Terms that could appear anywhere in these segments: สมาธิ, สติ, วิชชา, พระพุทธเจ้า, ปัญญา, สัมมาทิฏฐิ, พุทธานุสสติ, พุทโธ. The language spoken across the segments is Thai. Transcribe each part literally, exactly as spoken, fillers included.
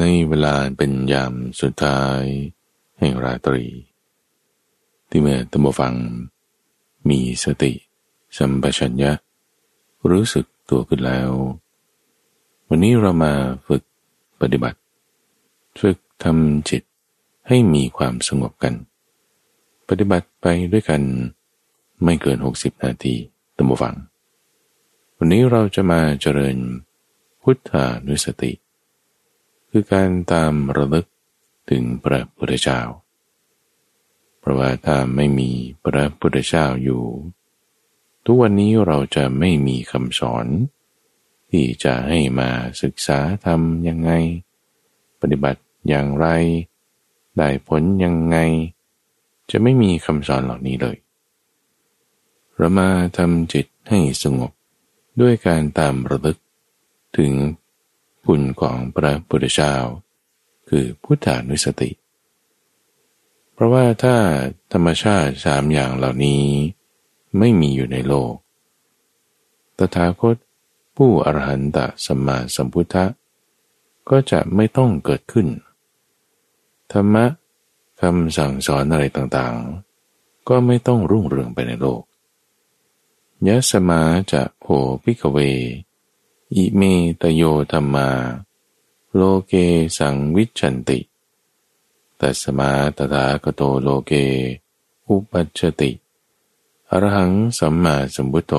ในเวลาเป็นยามสุดท้ายแห่งราตรีที่เมื่อท่านผู้ฟังมีสติสัมปชัญญะรู้สึกตัวขึ้นแล้ววันนี้เรามาฝึกปฏิบัติฝึกทำจิตให้มีความสงบกันปฏิบัติไปด้วยกันไม่เกินหกสิบนาทีท่านผู้ฟังวันนี้เราจะมาเจริญพุทธานุสติคือการตามระลึกถึงพระพุทธเจ้าเพราะว่าถ้าไม่มีพระพุทธเจ้าอยู่ทุกวันนี้เราจะไม่มีคำสอนที่จะให้มาศึกษาทำยังไงปฏิบัติอย่างไรได้ผลยังไงจะไม่มีคำสอนเหล่านี้เลยเรามาทำจิตให้สงบด้วยการตามระลึกถึงคุณของพระพุทธเจ้าคือพุทธานุสติเพราะว่าถ้าธรรมชาติสามอย่างเหล่านี้ไม่มีอยู่ในโลกตถาคตผู้อรหันตสัมมาสัมพุทธะก็จะไม่ต้องเกิดขึ้นธรรมะคำสั่งสอนอะไรต่างๆก็ไม่ต้องรุ่งเรืองไปในโลกยะสมาจะโผภิกขเวอิเมตโยธรรมาโลเกสังวิชชันติตัสมาตถาคโตโลเกอุปัชชติอรหังสัมมาสัมพุทโธ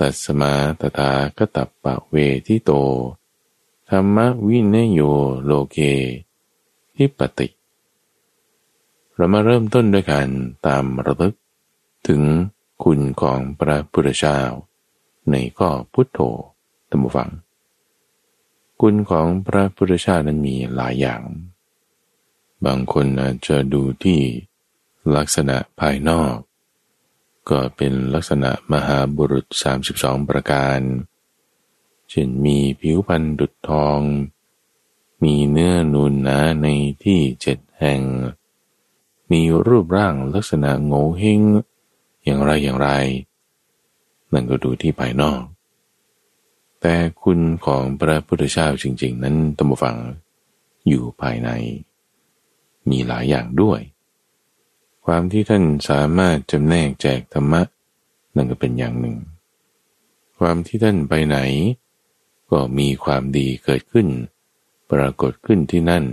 ตัสมาตถาคตัปปะเวทิโตธรรมวิเนโยโลเกทิปติเรามาเริ่มต้นด้วยการตามระลึกถึงคุณของพระพุทธเจ้าในข้อพุทโธท่านผู้ฟังคุณของพระพุทธเจ้านั้นมีหลายอย่างบางคนอาจจะดูที่ลักษณะภายนอกก็เป็นลักษณะมหาบุรุษสามสิบสองประการเช่นมีผิวพรรณดุจทองมีเนื้อนูนหนาในที่เจ็ดแห่งมีรูปร่างลักษณะโง่เฮงอย่างไรอย่างไรนั่นก็ดูที่ภายนอกแต่คุณของพระพุทธเจ้าจริงๆนั้นท่านผู้ฟังอยู่ภายในมีหลายอย่างด้วยความที่ท่านสามารถจำแนกแจกธรรมะนั่นก็เป็นอย่างหนึ่งความที่ท่านไปไหนก็มีความดีเกิดขึ้นปรากฏขึ้นที่นั่น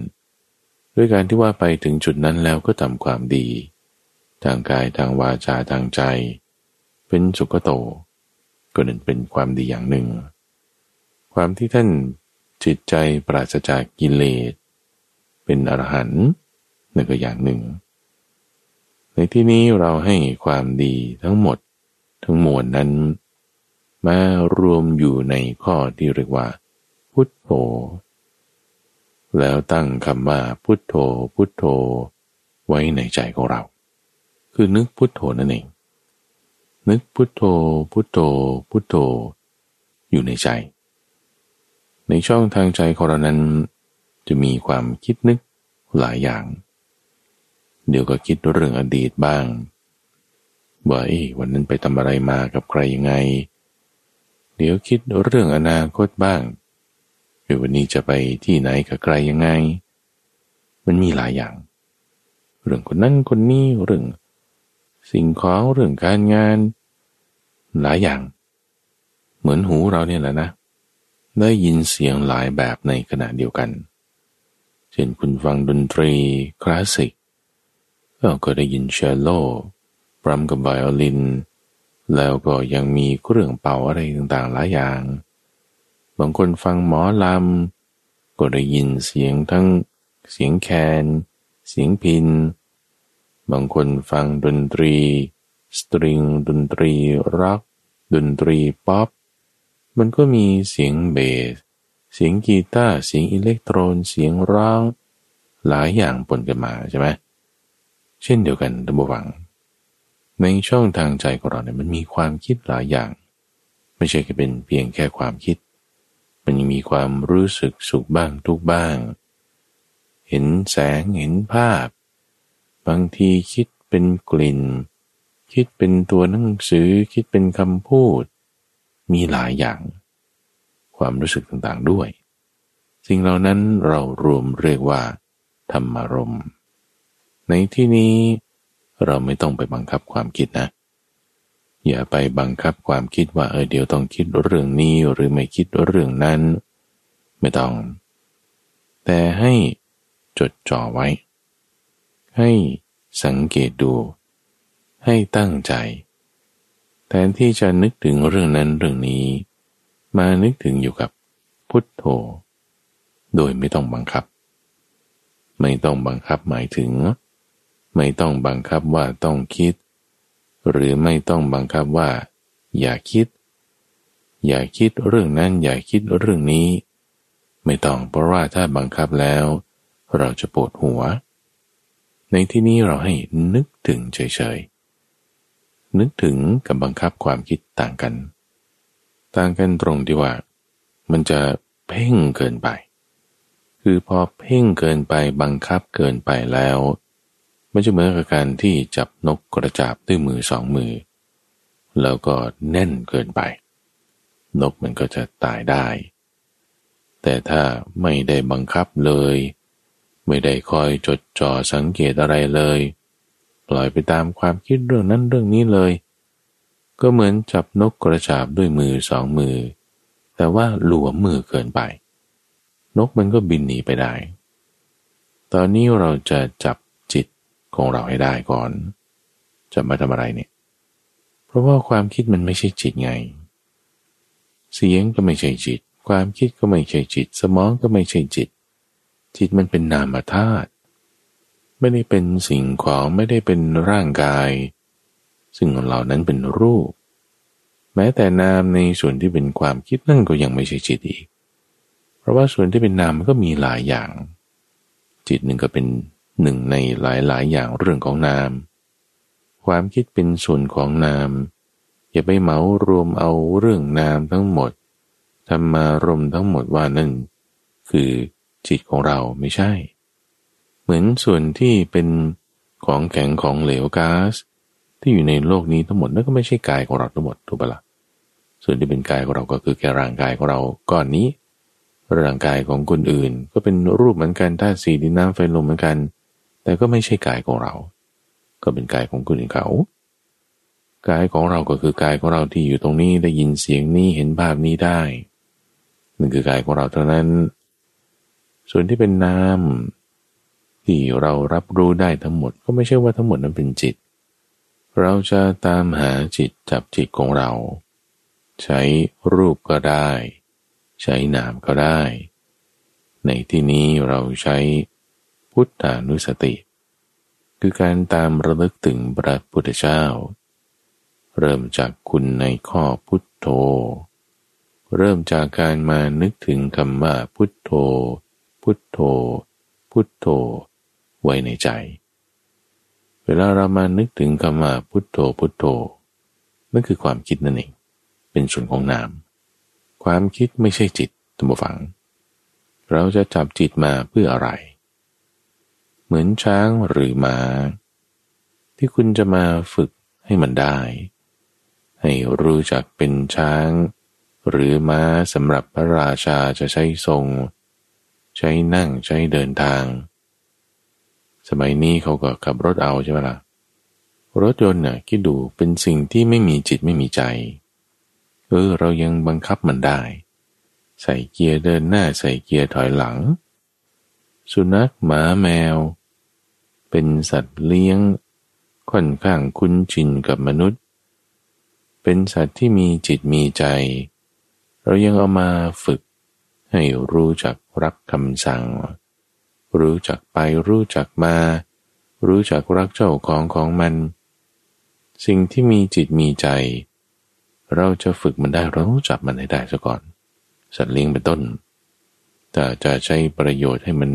ด้วยการที่ว่าไปถึงจุดนั้นแล้วก็ทำความดีทางกายทางวาจาทางใจเป็นสุขโตก็นั่นเป็นความดีอย่างหนึ่งความที่ท่านจิตใจปราศจากกิเลสเป็นอรหันต์นั่นก็อย่างหนึ่งในที่นี้เราให้ความดีทั้งหมดทั้งมวลนั้นมารวมอยู่ในข้อที่เรียกว่าพุทโธแล้วตั้งคำว่าพุทโธพุทโธไว้ในใจของเราคือนึกพุทโธนั่นเองนึกพุทโธพุทโธพุทโธอยู่ในใจในช่องทางใจของเรานั้นจะมีความคิดนึกหลายอย่างเดี๋ยวก็คิดเรื่องอดีตบ้างว่าเอ๊ะวันนั้นไปทำอะไรมากับใครยังไงเดี๋ยวคิดเรื่องอนาคตบ้างว่าวันนี้จะไปที่ไหนกับใครยังไงมันมีหลายอย่างเรื่องคนนั้นคนนี้เรื่องสิ่งของเรื่องการงานหลายอย่างเหมือนหูเราเนี่ยแหละนะได้ยินเสียงหลายแบบในขณะเดียวกันเช่นคุณฟังดนตรีคลาสสิกเราก็ได้ยินเชลโลปรัมกับไวโอลินแล้วก็ยังมีเครื่องเป่าอะไรต่างๆหลายอย่างบางคนฟังหมอลำก็ได้ยินเสียงทั้งเสียงแคนเสียงพินบางคนฟังดนตรีสตริงดนตรีร็อกดนตรีป๊อปมันก็มีเสียงเบสเสียงกีตาร์เสียงอิเล็กโทรนเสียงร้องหลายอย่างปนกันมาใช่ไหมเช่นเดียวกันท่านผู้ฟังในช่องทางใจของเราเนี่ยมันมีความคิดหลายอย่างไม่ใช่แค่เป็นเพียงแค่ความคิดมันยังมีความรู้สึกสุขบ้างทุกข์บ้างเห็นแสงเห็นภาพบางทีคิดเป็นกลิ่นคิดเป็นตัวหนังสือคิดเป็นคำพูดมีหลายอย่างความรู้สึกต่างๆด้วย สิ่งเหล่านั้นเรารวมเรียกว่าธรรมารมณ์ในที่นี้เราไม่ต้องไปบังคับความคิดนะอย่าไปบังคับความคิดว่าเออเดี๋ยวต้องคิดเรื่องนี้หรือไม่คิดเรื่องนั้นไม่ต้องแต่ให้จดจ่อไว้ให้สังเกตดูให้ตั้งใจแทนที่จะนึกถึงเรื่องนั้นเรื่องนี้มานึกถึงอยู่กับพุทโธโดยไม่ต้องบังคับไม่ต้องบังคับหมายถึงไม่ต้องบังคับว่าต้องคิดหรือไม่ต้องบังคับว่าอย่าคิดอย่าคิดเรื่องนั้นอย่าคิดเรื่องนี้ไม่ต้องเพราะว่าถ้าบังคับแล้วเราจะปวดหัวในที่นี้เราให้นึกถึงเฉยๆนึกถึงกับบังคับความคิดต่างกันต่างกันตรงที่ว่ามันจะเพ่งเกินไปคือพอเพ่งเกินไปบังคับเกินไปแล้วมันจะเหมือนกับการที่จับนกกระจาบด้วยมือสองมือแล้วก็แน่นเกินไปนกมันก็จะตายได้แต่ถ้าไม่ได้บังคับเลยไม่ได้คอยจดจ่อสังเกตอะไรเลยปล่อยไปตามความคิดเรื่องนั้นเรื่องนี้เลยก็เหมือนจับนกกระจาบด้วยมือสองมือแต่ว่าหลวมมือเกินไปนกมันก็บินหนีไปได้ตอนนี้เราจะจับจิตของเราให้ได้ก่อนจะมาทำอะไรเนี่ยเพราะว่าความคิดมันไม่ใช่จิตไงเสียงก็ไม่ใช่จิตความคิดก็ไม่ใช่จิตสมองก็ไม่ใช่จิตจิตมันเป็นนามธาตุไม่ได้เป็นสิ่งของไม่ได้เป็นร่างกายสิ่งเหล่านั้นเป็นรูปแม้แต่นามในส่วนที่เป็นความคิดนั่นก็ยังไม่ใช่จิตอีกเพราะว่าส่วนที่เป็นนามมันก็มีหลายอย่างจิตหนึ่งก็เป็นหนึ่งในหลายๆอย่างเรื่องของนามความคิดเป็นส่วนของนามอย่าไปเหมารวมเอาเรื่องนามทั้งหมดธรรมารมณ์ทั้งหมดว่านั่นคือจิตของเราไม่ใช่เหมือนส่วนที่เป็นของแข็งของเหลวก๊าซที่อยู่ในโลกนี้ทั้งหมดนั่นก็ไม่ใช่กายของเราทั้งหมดถูกปะล่ะส่วนที่เป็นกายของเราก็คือแค่ร่างกายของเราก้อนนี้ร่างกายของคนอื่นก็เป็นรูปเหมือนกันธาตุสี่ดินน้ำไฟลมเหมือนกันแต่ก็ไม่ใช่กายของเราก็เป็นกายของคนอื่นเขากายของเราก็คือกายของเราที่อยู่ตรงนี้ได้ยินเสียงนี้เห็นภาพนี้ได้นั่นคือกายของเราเท่านั้นส่วนที่เป็นนามที่เรารับรู้ได้ทั้งหมดก็ไม่ใช่ว่าทั้งหมดนั้นเป็นจิตเราจะตามหาจิตจับจิตของเราใช้รูปก็ได้ใช้นามก็ได้ในที่นี้เราใช้พุทธานุสติคือการตามระลึกถึงพระพุทธเจ้าเริ่มจากคุณในข้อพุทโธเริ่มจากการมานึกถึงคำว่าพุทโธพุทโธพุทโธไว้ในใจเวลาเรามานึกถึงคำว่าพุทโธพุทโธนั่นคือความคิดนั่นเองเป็นส่วนของนามความคิดไม่ใช่จิตท่านผู้ฟังเราจะจับจิตมาเพื่ออะไรเหมือนช้างหรือม้าที่คุณจะมาฝึกให้มันได้ให้รู้จักเป็นช้างหรือม้าสำหรับพระราชาจะใช้ทรงใช้นั่งใช้เดินทางสมัยนี้เขาก็ขับรถเอาใช่ไหมล่ะรถยนต์น่ะคิดดูเป็นสิ่งที่ไม่มีจิตไม่มีใจเออเรายังบังคับมันได้ใส่เกียร์เดินหน้าใส่เกียร์ถอยหลังสุนัขหมาแมวเป็นสัตว์เลี้ยงค่อนข้างคุ้นชินกับมนุษย์เป็นสัตว์ที่มีจิตมีใจเรายังเอามาฝึกให้รู้จักรับคำสั่งรู้จักไปรู้จักมารู้จักรักเจ้าของของมันสิ่งที่มีจิตมีใจเราจะฝึกมันได้เราต้องจับมันให้ได้ซะก่อนสัตว์เลี้ยงเป็นต้นแต่จะใช้ประโยชน์ให้มัน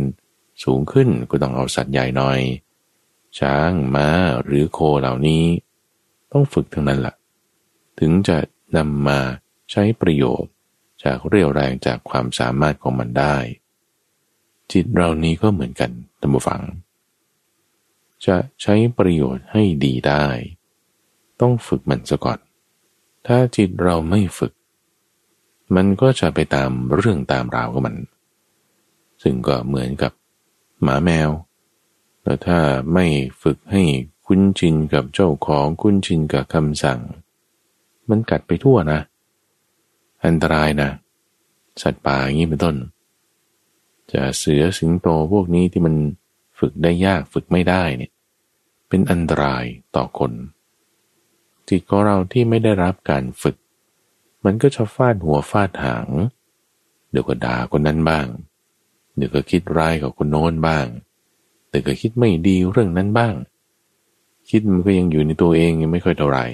สูงขึ้นก็ต้องเอาสัตว์ใหญ่หน่อยช้างม้าหรือโคเหล่านี้ต้องฝึกทั้งนั้นล่ะถึงจะนำมาใช้ประโยชน์จากเรี่ยวแรงจากความสามารถของมันได้จิตเรานี้ก็เหมือนกันท่านผู้ฟังจะใช้ประโยชน์ให้ดีได้ต้องฝึกมันซะก่อนถ้าจิตเราไม่ฝึกมันก็จะไปตามเรื่องตามราวกับมัน ซึ่งก็เหมือนกับหมาแมวแล้วถ้าไม่ฝึกให้คุ้นชินกับเจ้าของคุ้นชินกับคำสั่งมันกัดไปทั่วนะอันตรายนะสัตว์ป่าอย่างนี้เป็นต้นจะเสือสิงโตพวกนี้ที่มันฝึกได้ยากฝึกไม่ได้เนี่ยเป็นอันตรายต่อคนจิตของเราที่ไม่ได้รับการฝึกมันก็จะฟาดหัวฟาดหางเดี๋ยวก็ด่าคนนั้นบ้างเดี๋ยวก็คิดร้ายกับคนโน้นบ้างแต่ก็คิดไม่ดีเรื่องนั้นบ้างคิดมันก็ยังอยู่ในตัวเองยังไม่ค่อยเท่าไหร่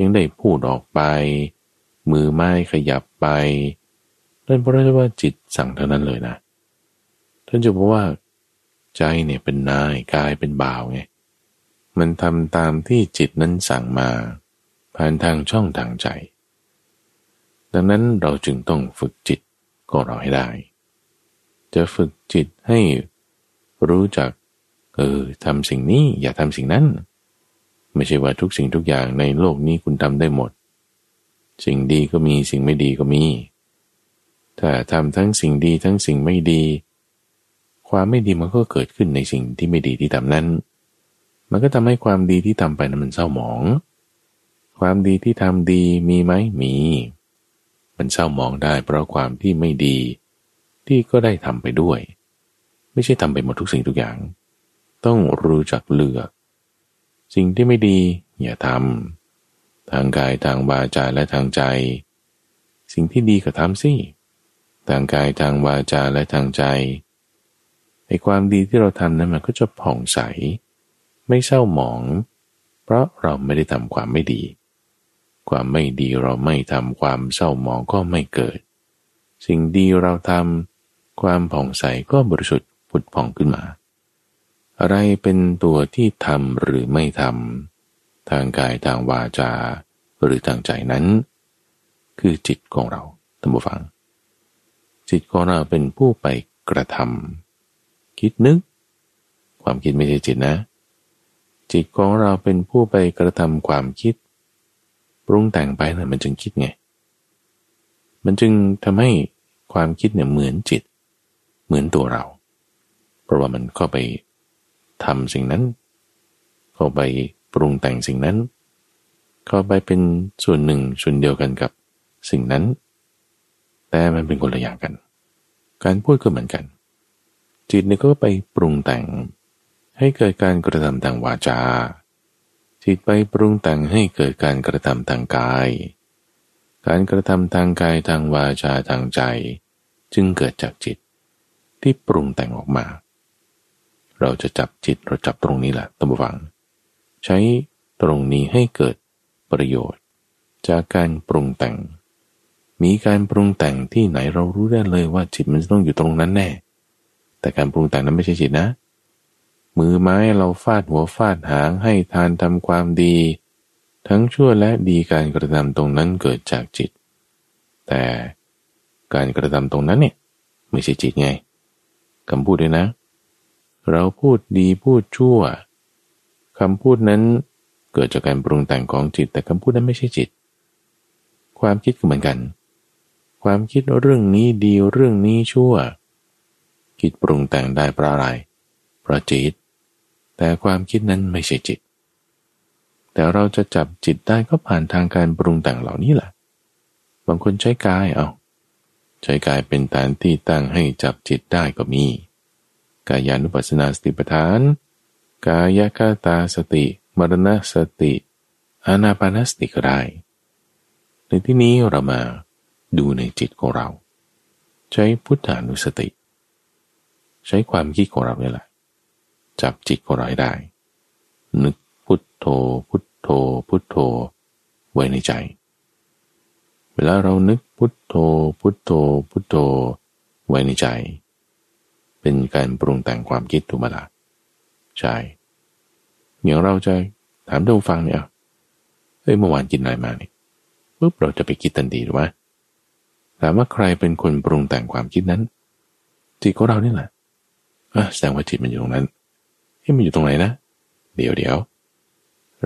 ยังได้พูดออกไปมือไม้ขยับไปนั่นเพราะว่าจิตสั่งเท่านั้นเลยนะท่านจะบอกว่าใจเนี่ยเป็นนายกายเป็นบ่าวไงมันทำตามที่จิตนั้นสั่งมาผ่านทางช่องทางใจดังนั้นเราจึงต้องฝึกจิตของเราให้ได้จะฝึกจิตให้รู้จักเออทำสิ่งนี้อย่าทำสิ่งนั้นไม่ใช่ว่าทุกสิ่งทุกอย่างในโลกนี้คุณทำได้หมดสิ่งดีก็มีสิ่งไม่ดีก็มีถ้าทำทั้งสิ่งดีทั้งสิ่งไม่ดีความไม่ดีมันก็เกิดขึ้นในสิ่งที่ไม่ดีที่ทำนั้นมันก็ทำให้ความดีที่ทำไปนั้นมันเศร้าหมองความดีที่ทำดีมีไหมมีมันเศร้าหมองได้เพราะความที่ไม่ดีที่ก็ได้ทำไปด้วยไม่ใช่ทำไปหมดทุกสิ่งทุกอย่างต้องรู้จักเลือกสิ่งที่ไม่ดีอย่าทำทางกายทางวาจาและทางใจสิ่งที่ดีก็ทำสิทางกายทางวาจาและทางใจไอ้ความดีที่เราทำนั้นมันก็จะผ่องใสไม่เศร้าหมองเพราะเราไม่ได้ทำความไม่ดีความไม่ดีเราไม่ทำความเศร้าหมองก็ไม่เกิดสิ่งดีเราทำความผ่องใสก็บริสุทธิ์ผุดผ่องขึ้นมาอะไรเป็นตัวที่ทำหรือไม่ทำทางกายทางวาจาหรือทางใจนั้นคือจิตของเราท่านผู้ฟังจิตของเราเป็นผู้ไปกระทำคิดนึกความคิดไม่ใช่จิตนะจิตของเราเป็นผู้ไปกระทำความคิดปรุงแต่งไปนะมันจึงคิดไงมันจึงทำให้ความคิดเนี่ยเหมือนจิตเหมือนตัวเราเพราะว่ามันเข้าไปทำสิ่งนั้นเข้าไปปรุงแต่งสิ่งนั้นเข้าไปเป็นส่วนหนึ่งส่วนเดียวกันกับสิ่งนั้นแต่มันเป็นคนละอย่างกันการพูดก็เหมือนกันจิตเนี่ยก็ไปปรุงแต่งให้เกิดการกระทำทางวาจาจิตไปปรุงแต่งให้เกิดการกระทำทางกายการกระทำทางกายทางวาจาทางใจจึงเกิดจากจิตที่ปรุงแต่งออกมาเราจะจับจิตเราจับตรงนี้แหละตั้งฟังใช้ตรงนี้ให้เกิดประโยชน์จากการปรุงแต่งมีการปรุงแต่งที่ไหนเรารู้ได้เลยว่าจิตมันต้องอยู่ตรงนั้นแน่แต่การปรุงแต่งนั้นไม่ใช่จิตนะมือไม้เราฟาดหัวฟาดหางให้ทานทำความดีทั้งชั่วและดีการกระทำตรงนั้นเกิดจากจิตแต่การกระทำตรงนั้นเนี่ยไม่ใช่จิตไงคำพูดด้วยนะเราพูดดีพูดชั่วคำพูดนั้นเกิดจากการปรุงแต่งของจิตแต่คำพูดนั้นไม่ใช่จิตความคิดก็เหมือนกันความคิดเรื่องนี้ดีเรื่องนี้ชั่วคิดปรุงแต่งได้เพราะอะไรเพราะจิตแต่ความคิดนั้นไม่ใช่จิตแต่เราจะจับจิตได้ก็ผ่านทางการปรุงแต่งเหล่านี้แหละบางคนใช้กายเอาใช้กายเป็นฐานที่ตั้งให้จับจิตได้ก็มีกายานุปัสสนาสติปัฏฐานกายคตาสติมรณสติอานาปานสติก็ได้ในที่นี้เรามาดูในจิตของเราใช้พุทธานุสติใช้ความคิดของเราเนี่ยแหละจับจิตของเราได้นึกพุทโธพุทโธพุทโธไว้ในใจเวลาเรานึกพุทโธพุทโธพุทโธไว้ในใจเป็นการปรุงแต่งความคิดถูกไหมล่ะใช่อย่างเราจะถามท่านผู้ฟังเนี่ยเฮ้ยเมื่อวานกินอะไรมาเนี่ยปุ๊บเราจะไปคิดทันทีถูกไหมถามว่าใครเป็นคนปรุงแต่งความคิดนั้นจิตของเรานี่แหละอ่ะแสดงว่าจิตมันอยู่ตรงนั้นเฮ้ยมันอยู่ตรงไหนนะเดี๋ยวเดี๋ยว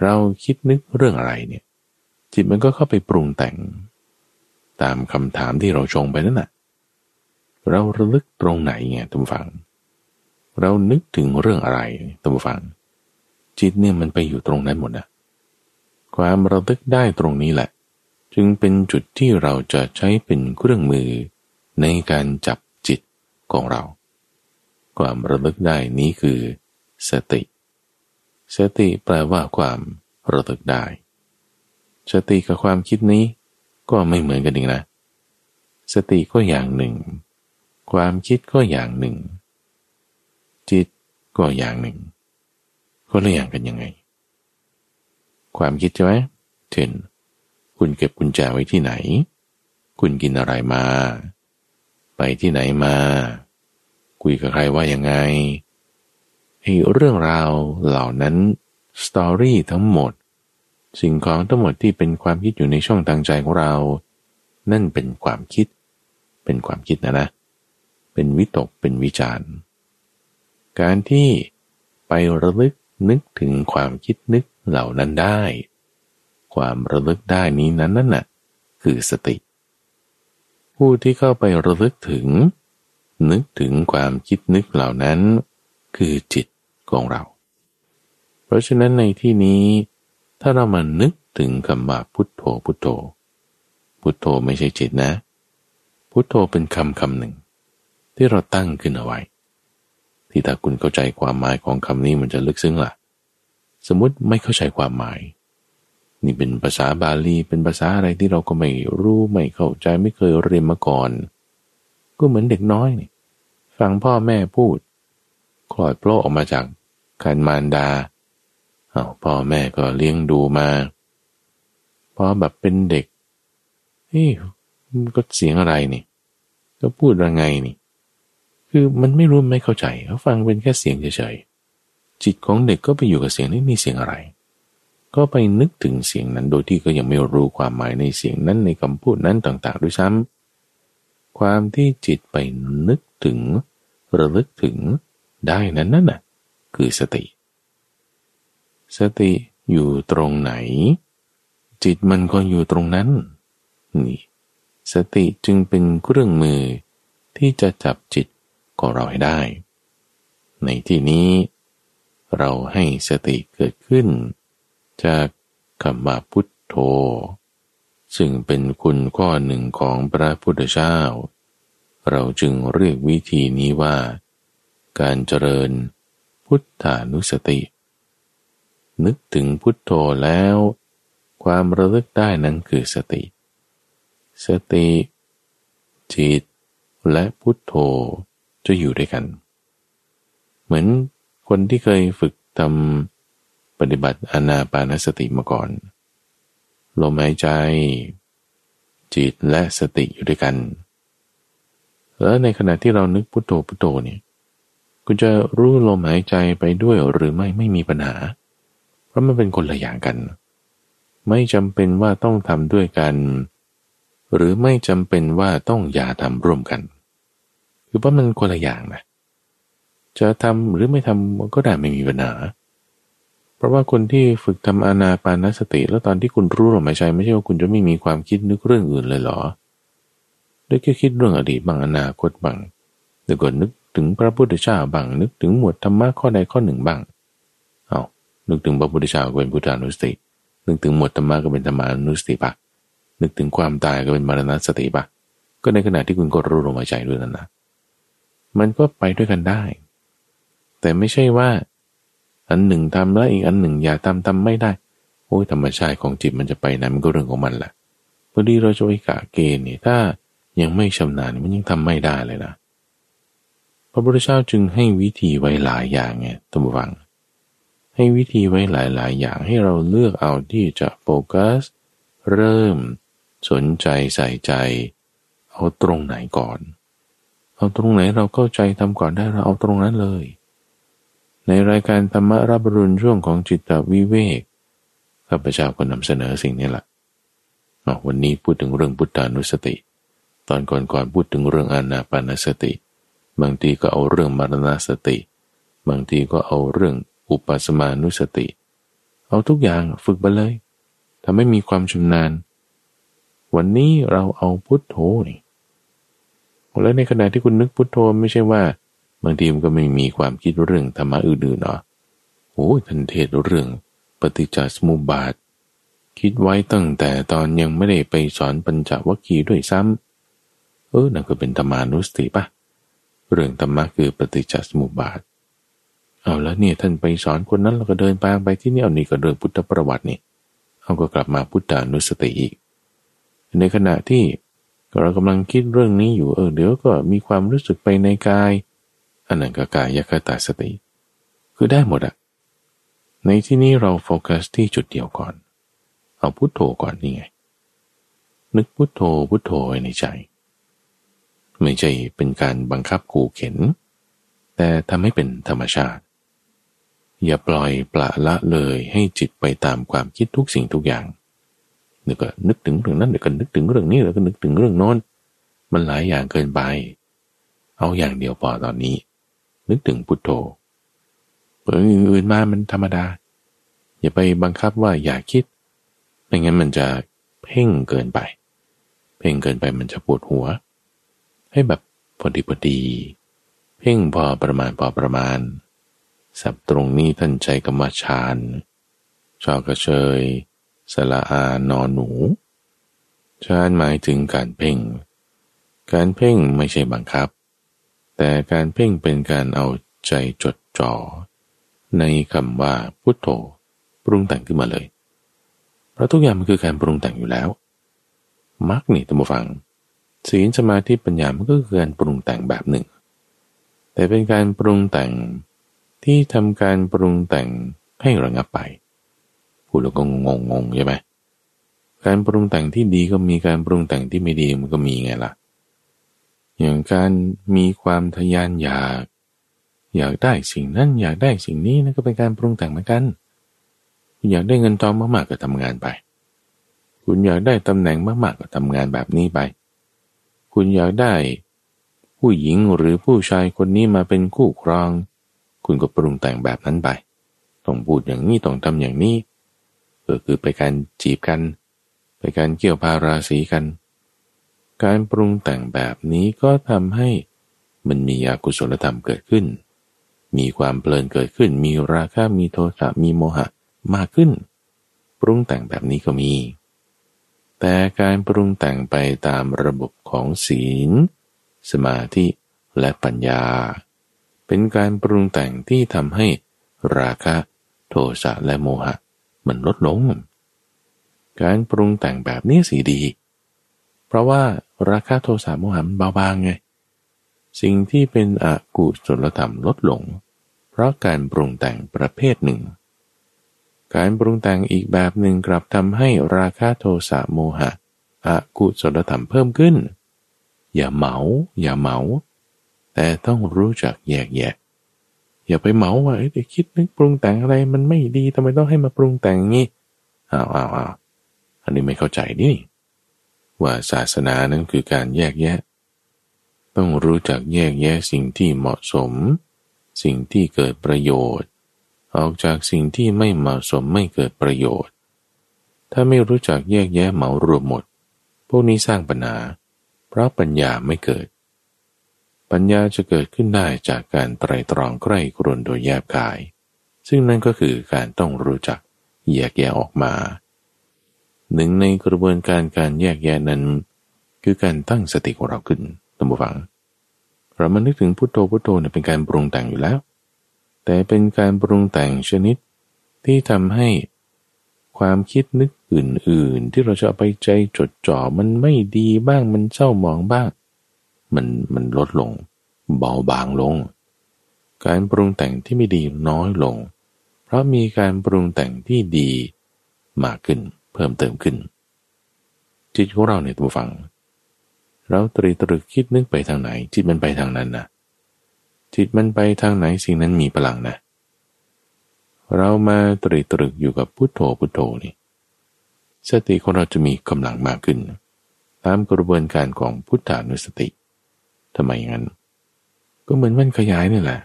เราคิดนึกเรื่องอะไรเนี่ยจิตมันก็เข้าไปปรุงแต่งตามคำถามที่เราชงไปนั่นแหละ เราระลึกตรงไหนไงท่านผู้ฟังเรานึกถึงเรื่องอะไรท่านผู้ฟังจิตเนี่ยมันไปอยู่ตรงนั้นหมดนะความระลึกได้ตรงนี้แหละจึงเป็นจุดที่เราจะใช้เป็นเครื่องมือในการจับจิตของเราความระลึกได้นี้คือสติสติแปลว่าความระลึกได้สติกับความคิดนี้ก็ไม่เหมือนกันอีกนะสติก็อย่างหนึ่งความคิดก็อย่างหนึ่งจิตก็อย่างหนึ่งคนละอย่างกันยังไงความคิดใช่ไหมเช่นคุณเก็บกุญแจไว้ที่ไหนคุณกินอะไรมาไปที่ไหนมาคุยกับใครว่ายังไงให้เรื่องราวเหล่านั้นสตอรี่ทั้งหมดสิ่งของทั้งหมดที่เป็นความคิดอยู่ในช่องทางใจของเรานั่นเป็นความคิดเป็นความคิดนะนะเป็นวิตกเป็นวิจารณ์การที่ไประลึกนึกถึงความคิดนึกเหล่านั้นได้ความระลึกได้นี้นั้นนั่นน่ะคือสติผู้ที่เข้าไประลึกถึงนึกถึงความคิดนึกเหล่านั้นคือจิตของเราเพราะฉะนั้นในที่นี้ถ้าเรามานึกถึงคำว่าพุทโธพุทโธพุทโธไม่ใช่จิตนะพุทโธเป็นคำคำหนึ่งที่เราตั้งขึ้นเอาไว้ที่ถ้าคุณเข้าใจความหมายของคำนี้มันจะลึกซึ้งล่ะสมมติไม่เข้าใจความหมายนี่เป็นภาษาบาลีเป็นภาษาอะไรที่เราก็ไม่รู้ไม่เข้าใจไม่เคยเรียนมาก่อนก็เหมือนเด็กน้อยนี่ฟังพ่อแม่พูดคลอดโผล่ออกมาจากครรภ์มารดาอ้าวพ่อแม่ก็เลี้ยงดูมาพอแบบเป็นเด็กเฮ้ยมันก็เสียงอะไรนี่ก็พูดยังไงนี่คือมันไม่รู้ไม่เข้าใจเขาฟังเป็นแค่เสียงเฉยๆจิตของเด็กก็ไปอยู่กับเสียงนี้มีเสียงอะไรก็ไปนึกถึงเสียงนั้นโดยที่ก็ยังไม่รู้ความหมายในเสียงนั้นในคำพูดนั้นต่างๆด้วยซ้ำความที่จิตไปนึกถึงระลึกถึงได้นั้นนั่นน่ะคือสติสติอยู่ตรงไหนจิตมันก็อยู่ตรงนั้นนี่สติจึงเป็นเครื่องมือที่จะจับจิตของเราให้ได้ในที่นี้เราให้สติเกิดขึ้นจากคำว่าพุทโธซึ่งเป็นคุณข้อหนึ่งของพระพุทธเจ้าเราจึงเรียกวิธีนี้ว่าการเจริญพุทธานุสตินึกถึงพุทโธแล้วความระลึกได้นั้นคือสติสติจิตและพุทโธจะอยู่ด้วยกันเหมือนคนที่เคยฝึกทำปฏิบัติอานาปานสติมาก่อนลมหายใจจิตและสติอยู่ด้วยกันแล้วในขณะที่เรานึกพุทโธพุทโธเนี่ยคุณจะรู้ลมหายใจไปด้วยหรือไม่ไม่มีปัญหาเพราะมันเป็นคนละอย่างกันไม่จำเป็นว่าต้องทำด้วยกันหรือไม่จำเป็นว่าต้องอย่าทำร่วมกันคือว่ามันคนละอย่างนะจะทำหรือไม่ทำก็ได้ไม่มีปัญหาเพราะว่าคนที่ฝึกทำอานาปานสติแล้วตอนที่คุณรู้ลมหายใจไม่ใช่ว่าคุณจะไม่มีความคิดนึกเรื่องอื่นเลยหรอได้แค่คิดเรื่องอดีตบ้างอนาคตบ้างเดี๋ยวก็นึกถึงพระพุทธเจ้าบ้างนึกถึงหมวดธรรมะข้อใดข้อหนึ่งบ้างเอานึกถึงพระพุทธเจ้าก็เป็นพุทธานุสตินึกถึงหมวดธรรมะก็เป็นธรรมานุสติปะนึกถึงความตายก็เป็นมรณสติปะก็ในขณะที่คุณก็รู้ลมหายใจด้วยนั่นนะมันก็ไปด้วยกันได้แต่ไม่ใช่ว่าอันหนึ่งทำแล้วอีกอันหนึ่งอย่าทำทำไม่ได้โอ้ยธรรมชาติของจิตมันจะไปไหนมันก็เรื่องของมันแหละพอดีเราจะไปกะเกณฑ์เนี่ยถ้ายังไม่ชำนาญมันยังทำไม่ได้เลยนะพระพุทธเจ้าจึงให้วิธีไว้หลายอย่างไงท่านผู้ฟังให้วิธีไว้หลายๆอย่างให้เราเลือกเอาที่จะโฟกัสเริ่มสนใจใส่ใจเอาตรงไหนก่อนเอาตรงไหนเราเข้าใจทำก่อนได้เราเอาตรงนั้นเลยในรายการธรรมรับรุณช่วงของจิตวิเวกข้าพเจ้าก็นำเสนอสิ่งนี้แหละวันนี้พูดถึงเรื่องพุทธานุสติตอนก่อนๆพูดถึงเรื่องอานาปานสติบางทีก็เอาเรื่องมรณสติบางทีก็เอาเรื่องอุปสมานุสติเอาทุกอย่างฝึกไปเลยทำให้มีความชำนาญวันนี้เราเอาพุทโธนี่ แล้วในขณะที่คุณนึกพุทโธไม่ใช่ว่าบางทีมันก็ไม่มีความคิดเรื่องธรรมะอื่นๆเนาะโอ้ท่านเทศเรื่องปฏิจจสมุปบาทคิดไว้ตั้งแต่ตอนยังไม่ได้ไปสอนปัญจวัคคีย์ด้วยซ้ำเออนั่นก็เป็นธรรมานุสติปะเรื่องธรรมะคือปฏิจจสมุปบาทเอาแล้วเนี่ยท่านไปสอนคนนั้นเราก็เดินทางไปที่นี่เอานี่ก็เรื่องพุทธประวัตินี่เอาก็กลับมาพุทธานุสติอีกในขณะที่เรากำลังคิดเรื่องนี้อยู่เออเดี๋ยวก็มีความรู้สึกไปในกายอันนั้นก็กายคตาสติคือได้หมดอะในที่นี้เราโฟกัสที่จุดเดียวก่อนเอาพุทโธก่อนนี่ไงนึกพุทโธพุทโธในใจไม่ใช่เป็นการบังคับขู่เข็นแต่ทำให้เป็นธรรมชาติอย่าปล่อยปละละเลยให้จิตไปตามความคิดทุกสิ่งทุกอย่างเดี๋ยวก็นึกถึงเรื่องนั้นเดี๋ยวก็นึกถึงเรื่องนี้แล้วก็นึกถึงเรื่องโน้นมันหลายอย่างเกินไปเอาอย่างเดียวพอตอนนี้นึกถึงพุทโธเรื่องอื่นมามันธรรมดาอย่าไปบังคับว่าอย่าคิดไม่งั้นมันจะเพ่งเกินไปเพ่งเกินไปมันจะปวดหัวให้แบบพอดีพอดีเพ่งพอประมาณพอประมาณสับตรงนี้ท่านใช้กรรมฌานชอกระเชยสละอานอนหนูฌานหมายถึงการเพ่งการเพ่งไม่ใช่บังคับแต่การเพ่งเป็นการเอาใจจดจ่อในคำว่าพุทโธปรุงแต่งขึ้นมาเลยเพราะทุกอย่างมันคือการปรุงแต่งอยู่แล้วมรรคนี่ท่านผู้ฟังศีลสมาธิปัญญามันก็คือการปรุงแต่งแบบหนึ่งแต่เป็นการปรุงแต่งที่ทำการปรุงแต่งให้ระงับไปพูดแล้วก็งงงใช่ไหมการปรุงแต่งที่ดีก็มีการปรุงแต่งที่ไม่ดีมันก็มีไงล่ะอย่างการมีความทะยานอยากอยากได้สิ่งนั้นอยากได้สิ่งนี้นั่นก็เป็นการปรุงแต่งเหมือนกันคุณอยากได้เงินทองมากๆก็ทำงานไปคุณอยากได้ตำแหน่งมากๆก็ทำงานแบบนี้ไปคุณอยากได้ผู้หญิงหรือผู้ชายคนนี้มาเป็นคู่ครองคุณก็ปรุงแต่งแบบนั้นไปต้องพูดอย่างนี้ต้องทำอย่างนี้ก็คือไปการจีบกันไปการเกี่ยวพาราศีกันการปรุงแต่งแบบนี้ก็ทำให้มันมีอกุศลธรรมเกิดขึ้นมีความเพลินเกิดขึ้นมีราคะมีโทสะมีโมหะมากขึ้นปรุงแต่งแบบนี้ก็มีแต่การปรุงแต่งไปตามระบบของศีลสมาธิและปัญญาเป็นการปรุงแต่งที่ทำให้ราคะโทสะและโมหะมันลดลงการปรุงแต่งแบบนี้สิดีเพราะว่าราคะโทสะโมหะมันเบาบางไงสิ่งที่เป็นอกุศลธรรมลดลงเพราะการปรุงแต่งประเภทหนึ่งการปรุงแต่งอีกแบบหนึ่งกลับทำให้ราคะโทสะโมหะอกุศลธรรมเพิ่มขึ้นอย่าเหมาอย่าเหมาแต่ต้องรู้จักแยกแยะอย่าไปเหมาว่าไอ้คิดนึกปรุงแต่งอะไรมันไม่ดีทำไมต้องให้มาปรุงแต่งงี้อ้าวอ้าวอ้าวอันนี้ไม่เข้าใจนี่ว่าศาสนานั้นคือการแยกแยะต้องรู้จักแยกแยะสิ่งที่เหมาะสมสิ่งที่เกิดประโยชน์ออกจากสิ่งที่ไม่เหมาะสมไม่เกิดประโยชน์ถ้าไม่รู้จักแยกแยะเหมารวมหมดพวกนี้สร้างปัญหาเพราะปัญญาไม่เกิดปัญญาจะเกิดขึ้นได้จากการไตร่ตรองใกล้กรุนโดยแยบกายซึ่งนั่นก็คือการต้องรู้จักแยกแยะออกมาหนึ่งในกระบวนการการแยกแยะนั้นคือการตั้งสติของเราขึ้นตั้งบุฟังเรามานึกถึงพุทโธพุทโธเนี่ยเป็นการปรุงแต่งอยู่แล้วแต่เป็นการปรุงแต่งชนิดที่ทำให้ความคิดนึกอื่นๆที่เราจะไปใจจดจ่อมันไม่ดีบ้างมันเศร้าหมองบ้างมันมันลดลงเบาบางลงการปรุงแต่งที่ไม่ดีน้อยลงเพราะมีการปรุงแต่งที่ดีมากขึ้นเพิ่มเติมขึ้นจิตของเราเนี่ยทุกฝั่งเราตรีตรึกคิดนึกไปทางไหนจิตมันไปทางนั้นนะจิตมันไปทางไหนสิ่งนั้นมีพลังนะเรามาตรีตรึกอยู่กับพุทโธพุทโธนี่สติของเราจะมีกำลังมากขึ้นตามกระบวนการของพุทธานุสติทำไมอย่างนั้นก็เหมือนมันขยายนี่แหละ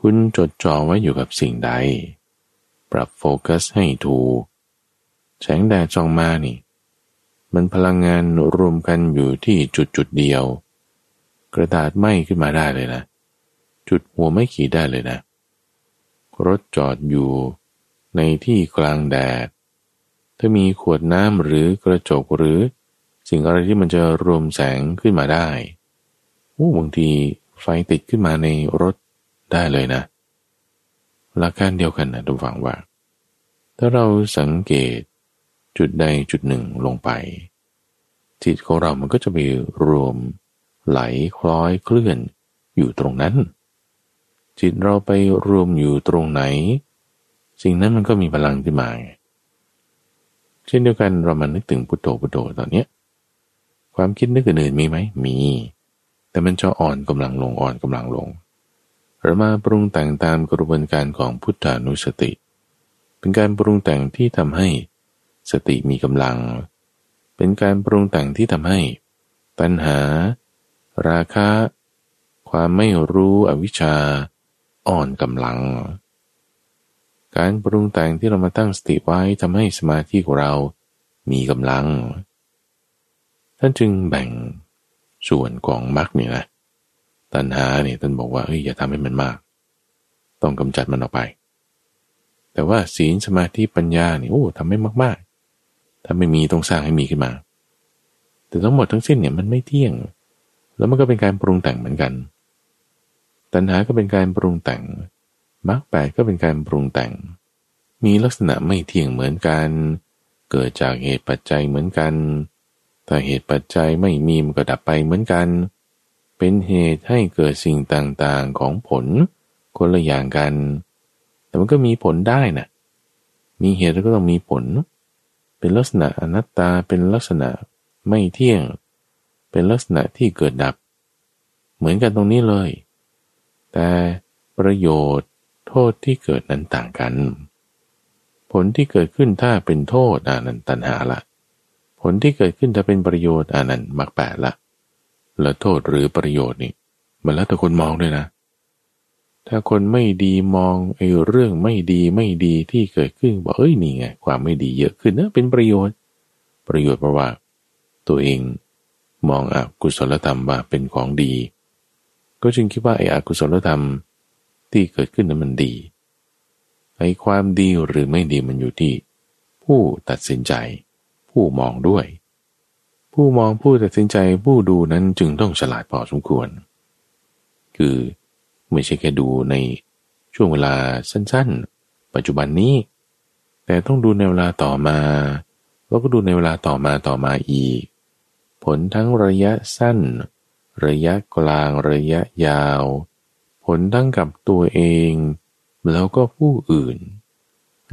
คุณจดจ่อไว้อยู่กับสิ่งใดปรับโฟกัสให้ถูกแสงแดดส่องมานี่มันพลังงานรวมกันอยู่ที่จุดๆเดียว กระดาษไหม้ขึ้นมาได้เลยนะจุดหัวไม่ขีดได้เลยนะรถจอดอยู่ในที่กลางแดดถ้ามีขวดน้ำหรือกระจกหรือสิ่งอะไรที่มันจะรวมแสงขึ้นมาได้โอ้บางทีไฟติดขึ้นมาในรถได้เลยนะหลักการเดียวกันนะทุกฝั่งว่าถ้าเราสังเกตจุดใดจุดหนึ่งลงไปจิตของเรามันก็จะไปรวมไหลคล้อยเคลื่อนอยู่ตรงนั้นจิตเราไปรวมอยู่ตรงไหนสิ่งนั้นมันก็มีพลังขึ้นมาเช่นเดียวกันเรามันนึกถึงพุทโธพุทโธตอนนี้ความคิดนึกอื่นๆมีไหมมีแต่มันจะอ่อนกำลังลงอ่อนกำลังลงหรือมาปรุงแต่งตามกระบวนการของพุทธานุสติเป็นการปรุงแต่งที่ทำให้สติมีกำลังเป็นการปรุงแต่งที่ทำให้ตัณหาราคะความไม่รู้อวิชชาอ่อนกำลังการปรุงแต่งที่เรามาตั้งสติไว้ทำให้สมาธิของเรามีกำลังท่านจึงแบ่งส่วนของมรรคนี่นะตัณหาเนี่ยท่านบอกว่าเอ้ยอย่าทำให้มันมากต้องกำจัดมันออกไปแต่ว่าศีลสมาธิปัญญาเนี่ยโอ้ทำให้มากๆถ้าไม่มีต้องสร้างให้มีขึ้นมาแต่ทั้งหมดทั้งสิ้นเนี่ยมันไม่เที่ยงแล้วมันก็เป็นการปรุงแต่งเหมือนกันตัณหาก็เป็นการปรุงแต่งมรรคแปดก็เป็นการปรุงแต่งมีลักษณะไม่เที่ยงเหมือนกันเกิดจากเหตุปัจจัยเหมือนกันถ้าเหตุปัจจัยไม่มีมันก็ดับไปเหมือนกันเป็นเหตุให้เกิดสิ่งต่างๆของผลคนละอย่างกันแต่มันก็มีผลได้นะมีเหตุแล้วก็ต้องมีผลเป็นลักษณะอนัตตาเป็นลักษณะไม่เที่ยงเป็นลักษณะที่เกิดดับเหมือนกันตรงนี้เลยแต่ประโยชน์โทษที่เกิดนั้นต่างกันผลที่เกิดขึ้นถ้าเป็นโทษอานันตัณหาละผลที่เกิดขึ้นถ้าเป็นประโยชน์อานันมรรคแปดละและโทษหรือประโยชน์นี่มันแล้วแต่คนมองด้วยนะถ้าคนไม่ดีมองไอ้เรื่องไม่ดีไม่ดีที่เกิดขึ้นบอกเอ้ยนี่ไงความไม่ดีเยอะขึ้นนะเป็นประโยชน์ประโยชน์เพราะว่าตัวเองมองอกุศลธรรมว่าเป็นของดีก็จึงคิดว่าไอ้อกุศลธรรมที่เกิดขึ้นนั้นมันดีไอ้ความดีหรือไม่ดีมันอยู่ที่ผู้ตัดสินใจผู้มองด้วยผู้มองผู้ตัดสินใจผู้ดูนั้นจึงต้องฉลาดพอสมควรคือไม่ใช่แค่ดูในช่วงเวลาสั้นๆปัจจุบันนี้แต่ต้องดูในเวลาต่อมาแล้วก็ดูในเวลาต่อมาต่อมาอีกผลทั้งระยะสั้นระยะกลางระยะยาวผลทั้งกับตัวเองแล้วก็ผู้อื่น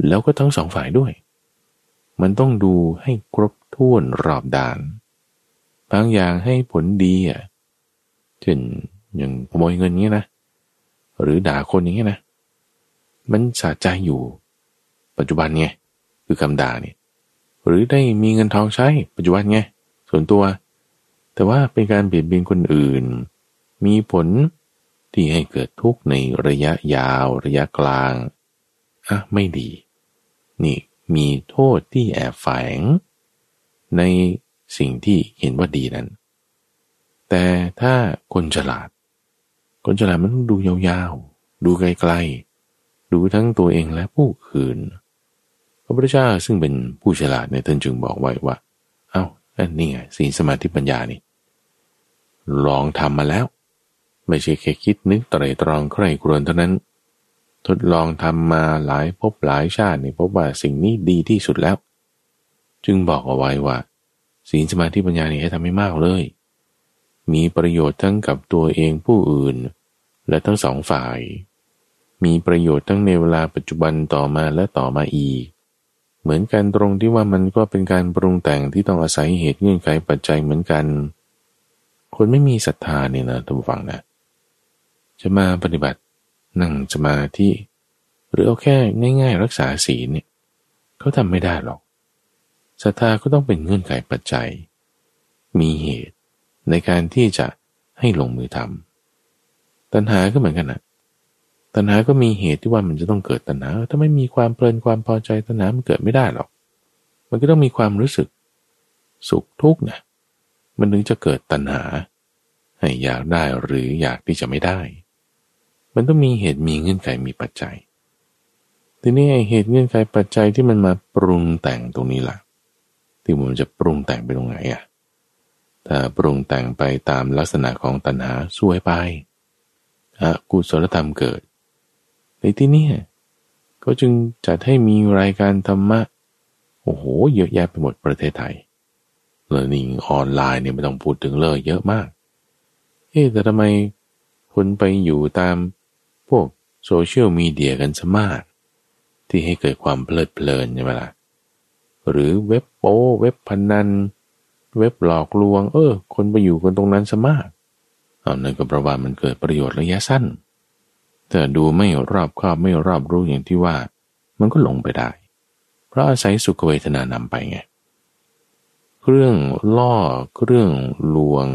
แล้วก็ทั้งสองฝ่ายด้วยมันต้องดูให้ครบถ้วนรอบด้านบางอย่างให้ผลดีอ่ะเช่นอย่างขโมยเงินเงี้ยนะหรือด่าคนอย่างเงี้ยนะมันสะใจอยู่ปัจจุบันไงคือคำด่าเนี่ยหรือได้มีเงินทองใช้ปัจจุบันไงส่วนตัวแต่ว่าเป็นการเบียดเบียนคนอื่นมีผลที่ให้เกิดทุกข์ในระยะยาวระยะกลางอ่ะไม่ดีนี่มีโทษที่แอบแฝงในสิ่งที่เห็นว่าดีนั้นแต่ถ้าคนฉลาดคนฉลาดมันต้องดูยาวๆดูไกลๆดูทั้งตัวเองและผู้อื่นพระพุทธเจ้าซึ่งเป็นผู้ฉลาดในท่านจึงบอกไว้ว่าเอ้าอันนี้ไงศีลสมาธิปัญญานี่ลองทำมาแล้วไม่ใช่แค่คิดนึกไตร่ตรองใคร่ครวญเท่านั้นทดลองทำมาหลายภพหลายชาตินี่พบว่าสิ่งนี้ดีที่สุดแล้วจึงบอกเอาไว้ว่าศีลสมาธิปัญญานี่ให้ทำให้มากเลยมีประโยชน์ทั้งกับตัวเองผู้อื่นและทั้งสองฝ่ายมีประโยชน์ทั้งในเวลาปัจจุบันต่อมาและต่อมาอีกเหมือนกันตรงที่ว่ามันก็เป็นการปรุงแต่งที่ต้องอาศัยเหตุเงื่อนไขปัจจัยเหมือนกันคนไม่มีศรัทธาเนี่ยนะท่านผู้ฟังนะจะมาปฏิบัตินั่งสมาธิหรือเอาแค่ง่ายๆรักษาศีลเนี่ยเขาทำไม่ได้หรอกศรัทธาก็ต้องเป็นเงื่อนไขปัจจัยมีเหตุในการที่จะให้ลงมือทำตัณหาก็เหมือนกันนะตัณหาก็มีเหตุที่ว่ามันจะต้องเกิดตัณหาถ้าไม่มีความเพลินความพอใจตัณหามันเกิดไม่ได้หรอกมันก็ต้องมีความรู้สึกสุขทุกข์นะมันถึงจะเกิดตัณหา ให้อยากได้หรืออยากที่จะไม่ได้มันต้องมีเหตุมีเงื่อนไขมีปัจจัยทีนี้เหตุเงื่อนไขปัจจัยที่มันมาปรุงแต่งตรงนี้ล่ะที่มันจะปรุงแต่งไปตรงไหนอ่ะถ้าปรุงแต่งไปตามลักษณะของตัณหาซวยไปอกุศลธรรมเกิดในที่นี้ก็จึงจัดให้มีรายการธรรมะโอ้โหเยอะแยะไปหมดประเทศไทยเรื่องนี้ออนไลน์เนี่ยไม่ต้องพูดถึงเลยเยอะมากเอ๊ะแต่ทำไมคนไปอยู่ตามพวกโซเชียลมีเดียกันซะมากที่ให้เกิดความเพลิดเพลินใช่ไหมล่ะหรือเว็บโป้เว็บพนันเว็บหลอกลวงเออคนไปอยู่กันตรงนั้นซะมากเอานั่นก็ประวัติมันเกิดประโยชน์ระยะสั้นแต่ดูไม่รอบคอบไม่รอบรู้อย่างที่ว่ามันก็หลงไปได้เพราะอาศัยสุขเวทนานำไปไงเครื่องล่อเครื่องลวง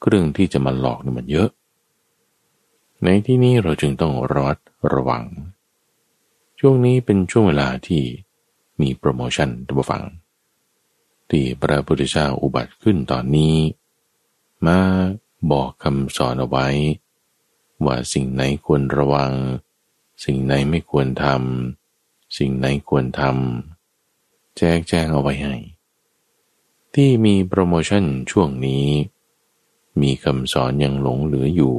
เครื่องที่จะมาหลอกนี่มันเยอะในที่นี้เราจึงต้องระมัดระวังช่วงนี้เป็นช่วงเวลาที่มีโปรโมชั่นทุกฝั่งที่พระพุทธเจ้าอุบัติขึ้นตอนนี้มาบอกคำสอนเอาไว้ว่าสิ่งไหนควรระวังสิ่งไหนไม่ควรทำสิ่งไหนควรทำแจ้งแจ้งเอาไว้ให้ที่มีโปรโมชั่นช่วงนี้มีคำสอนยังหลงเหลืออยู่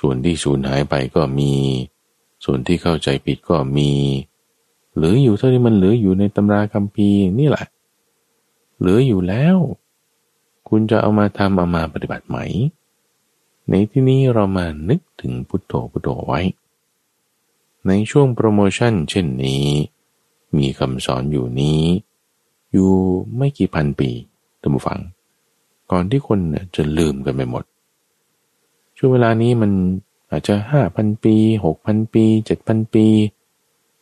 ส่วนที่สูญหายไปก็มีส่วนที่เข้าใจผิดก็มีเหลืออยู่เท่าที่มันเหลืออยู่ในตำราคัมภีร์นี่แหละเหลืออยู่แล้วคุณจะเอามาทำเอามาปฏิบัติไหมในที่นี้เรามานึกถึงพุทโธพุทโธไว้ในช่วงโปรโมชั่นเช่นนี้มีคำสอนอยู่นี้อยู่ไม่กี่พันปีท่านผู้ฟังก่อนที่คนจะลืมกันไปหมดช่วงเวลานี้มันอาจจะ ห้าพัน ปีหกพันปีเจ็ดพันปี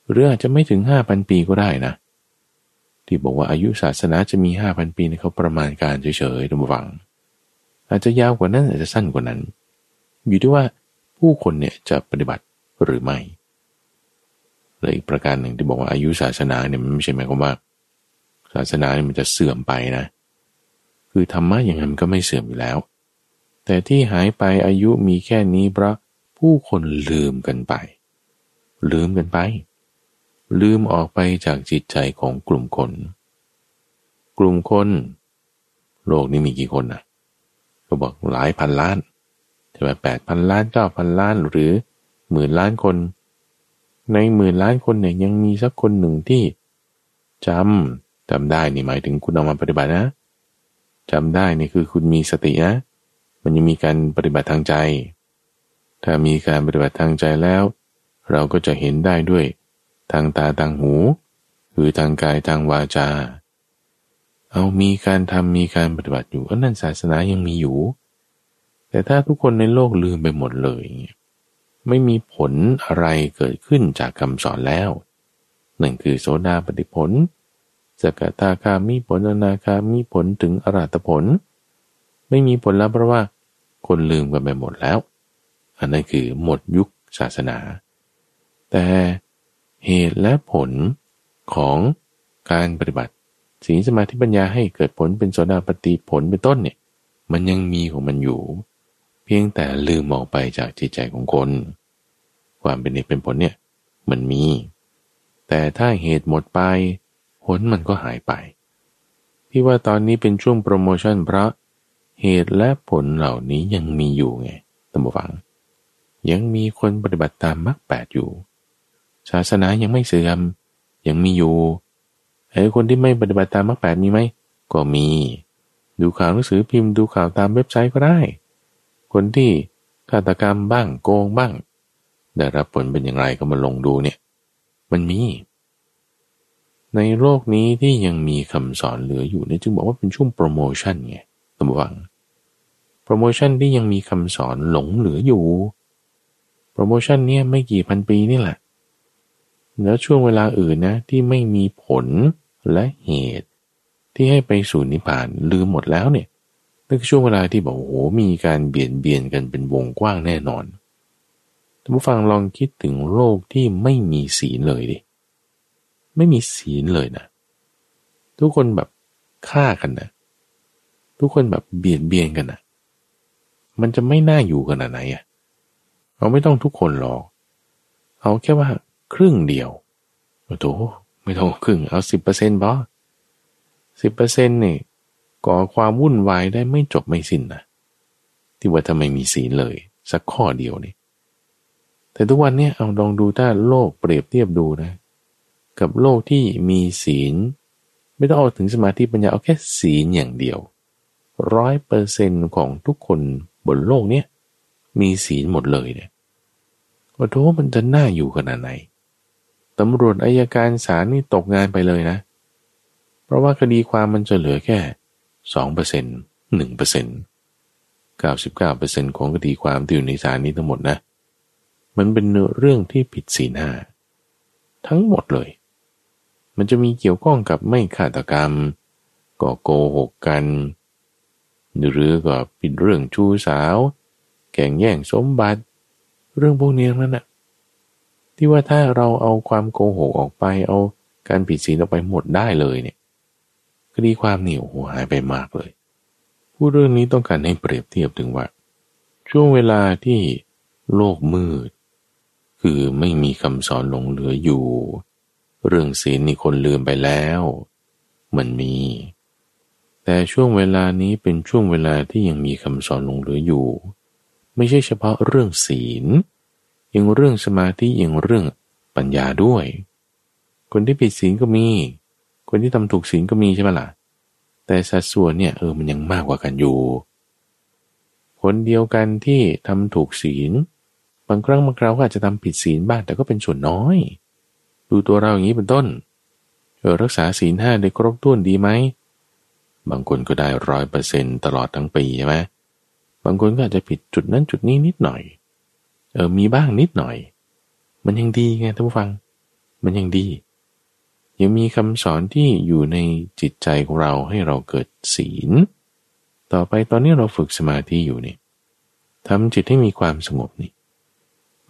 หรืออาจจะไม่ถึง ห้าพัน ปีก็ได้นะที่บอกว่าอายุศาสนาจะมี ห้าพัน ปีเนี่ยเขาประมาณการเฉยๆท่านผู้ฟังอาจจะยาวกว่านั้นอาจจะสั้นกว่านั้นอยู่ที่ว่าผู้คนเนี่ยจะปฏิบัติหรือไม่และอีกประการหนึ่งที่บอกว่าอายุศาสนาเนี่ยมันไม่ใช่หมายความว่าศาสนาเนี่ยมันจะเสื่อมไปนะคือธรรมะอย่างนั้นก็ไม่เสื่อมอยู่แล้วแต่ที่หายไปอายุมีแค่นี้เพราะผู้คนลืมกันไปลืมกันไปลืมออกไปจากจิตใจของกลุ่มคนกลุ่มคนโลกนี้มีกี่คนนะก็บอกหลายพันล้านใช่ไหมแปดพันล้านเก้าพันล้านหรือหมื่นล้านคนในหมื่นล้านคนเนี่ยยังมีสักคนหนึ่งที่จำจำได้นี่หมายถึงคุณเอามาปฏิบัตินะจำได้นี่คือคุณมีสตินะมันยังมีการปฏิบัติทางใจถ้ามีการปฏิบัติทางใจแล้วเราก็จะเห็นได้ด้วยทางตาทางหูหรือทางกายทางวาจาเอามีการทำมีการปฏิบัติอยู่อันนั้นศาสนายังมีอยู่แต่ถ้าทุกคนในโลกลืมไปหมดเลยไม่มีผลอะไรเกิดขึ้นจากคำสอนแล้วนั่นคือโสดาปัตติผลสกทาคามีผลอนาคามีผลถึงอรหัตผลไม่มีผลแล้วเพราะว่าคนลืมกันไปหมดแล้วอันนั้นคือหมดยุคศาสนาแต่เหตุและผลของการปฏิบัติศีลสมาธิปัญญาให้เกิดผลเป็นโสดาปัตติผลเป็นต้นเนี่ยมันยังมีของมันอยู่เพียงแต่ลืมออกไปจากจิตใจของคนความเป็นเหตุเป็นผลเนี่ยมันมีแต่ถ้าเหตุหมดไปผลมันก็หายไปที่ว่าตอนนี้เป็นช่วงโปรโมชั่นเพราะเหตุและผลเหล่านี้ยังมีอยู่ไงท่านผู้ฟังยังมีคนปฏิบัติตามมรรคแปดอยู่ศาสนายังไม่เสื่อมยังมีอยู่ไอ้คนที่ไม่ปฏิบัติตามมรรคแปดมีไหมก็มีดูข่าวหนังสือพิมพ์ดูข่าวตามเว็บไซต์ก็ได้คนที่ฆาตกรรมบ้างโกงบ้างได้รับผลเป็นอย่างไรก็มาลงดูเนี่ยมันมีในโลกนี้ที่ยังมีคำสอนเหลืออยู่เนี่ยจึงบอกว่าเป็นช่วงโปรโมชั่นไงตั้งหวังโปรโมชั่นที่ยังมีคำสอนหลงเหลืออยู่โปรโมชั่นเนี่ยไม่กี่พันปีนี่แหละแล้วช่วงเวลาอื่นนะที่ไม่มีผลและเหตุที่ให้ไปสู่นิพพานลืมหมดแล้วเนี่ยนั่นคือช่วงเวลาที่บอกโอ้โหมีการเบียดเบียนกันเป็นวงกว้างแน่นอนท่านผู้ฟังลองคิดถึงโลกที่ไม่มีศีลเลยดิไม่มีศีลเลยนะทุกคนแบบฆ่ากันนะทุกคนแบบเบียดเบียนกันนะ มันจะไม่น่าอยู่ขนาดไหนอ่ะเราไม่ต้องทุกคนหรอกเอาแค่ว่าครึ่งเดียวโอ้โหไม่ต้องครึ่งเอา สิบเปอร์เซ็นต์ บ่ สิบเปอร์เซ็นต์ นี่ก่อความวุ่นวายได้ไม่จบไม่สิ้นนะที่ว่าทำไมมีศีลเลยสักข้อเดียวนี่แต่ทุกวันนี้เอาลองดูถ้าโลกเปรียบเทียบดูนะกับโลกที่มีศีลไม่ต้องเอาถึงสมาธิปัญญาเอาแค่ศีลอย่างเดียว ร้อยเปอร์เซ็นต์ ของทุกคนบนโลกนี้มีศีลหมดเลยเนี่ยโอ้โธ่มันจะน่าอยู่ขนาดไหนตำรวจอัยการศาลนี่ตกงานไปเลยนะเพราะว่าคดีความมันจะเหลือแค่ สองเปอร์เซ็นต์ หนึ่งเปอร์เซ็นต์ เก้าสิบเก้าเปอร์เซ็นต์ ของคดีความที่อยู่ในศาลนี้ทั้งหมดนะมันเป็นเรื่องที่ผิดศีลห้าทั้งหมดเลยมันจะมีเกี่ยวข้องกับไม่ฆาตกรรมก่อโกหกกันหรือกับผิดเรื่องชู้สาวแข่งแย่งสมบัติเรื่องพวกนี้นั่นแหละที่ว่าถ้าเราเอาความโกหกออกไปเอาการผิดศีลออกไปหมดได้เลยเนี่ยคดีความนี่โอ้โหหายไปมากเลยพูดเรื่องนี้ต้องการให้เปรียบเทียบถึงว่าช่วงเวลาที่โลกมืดคือไม่มีคำสอนหลงเหลืออยู่เรื่องศีลนี่คนลืมไปแล้วมันมีแต่ช่วงเวลานี้เป็นช่วงเวลาที่ยังมีคำสอนหลงเหลืออยู่ไม่ใช่เฉพาะเรื่องศีลยังเรื่องสมาธิยังเรื่องปัญญาด้วยคนที่ผิดศีลก็มีคนที่ทำถูกศีลก็มีใช่ไหมล่ะแต่สัดส่วนเนี่ยเออมันยังมากกว่ากันอยู่คนเดียวกันที่ทำถูกศีลบางครั้งบางคราวก็อาจจะทำผิดศีลบ้างแต่ก็เป็นส่วนน้อยดูตัวเราอย่างนี้เป็นต้นเออรักษาศีลห้าได้ครบถ้วนดีไหมบางคนก็ได้ร้อยเปอร์เซ็นต์ตลอดทั้งปีใช่ไหมบางคนก็อาจจะผิดจุดนั้นจุดนี้นิดหน่อยเออมีบ้างนิดหน่อยมันยังดีไงท่านผู้ฟังมันยังดียังมีคำสอนที่อยู่ในจิตใจของเราให้เราเกิดศีลต่อไปตอนนี้เราฝึกสมาธิอยู่นี่ทำจิตให้มีความสงบนี่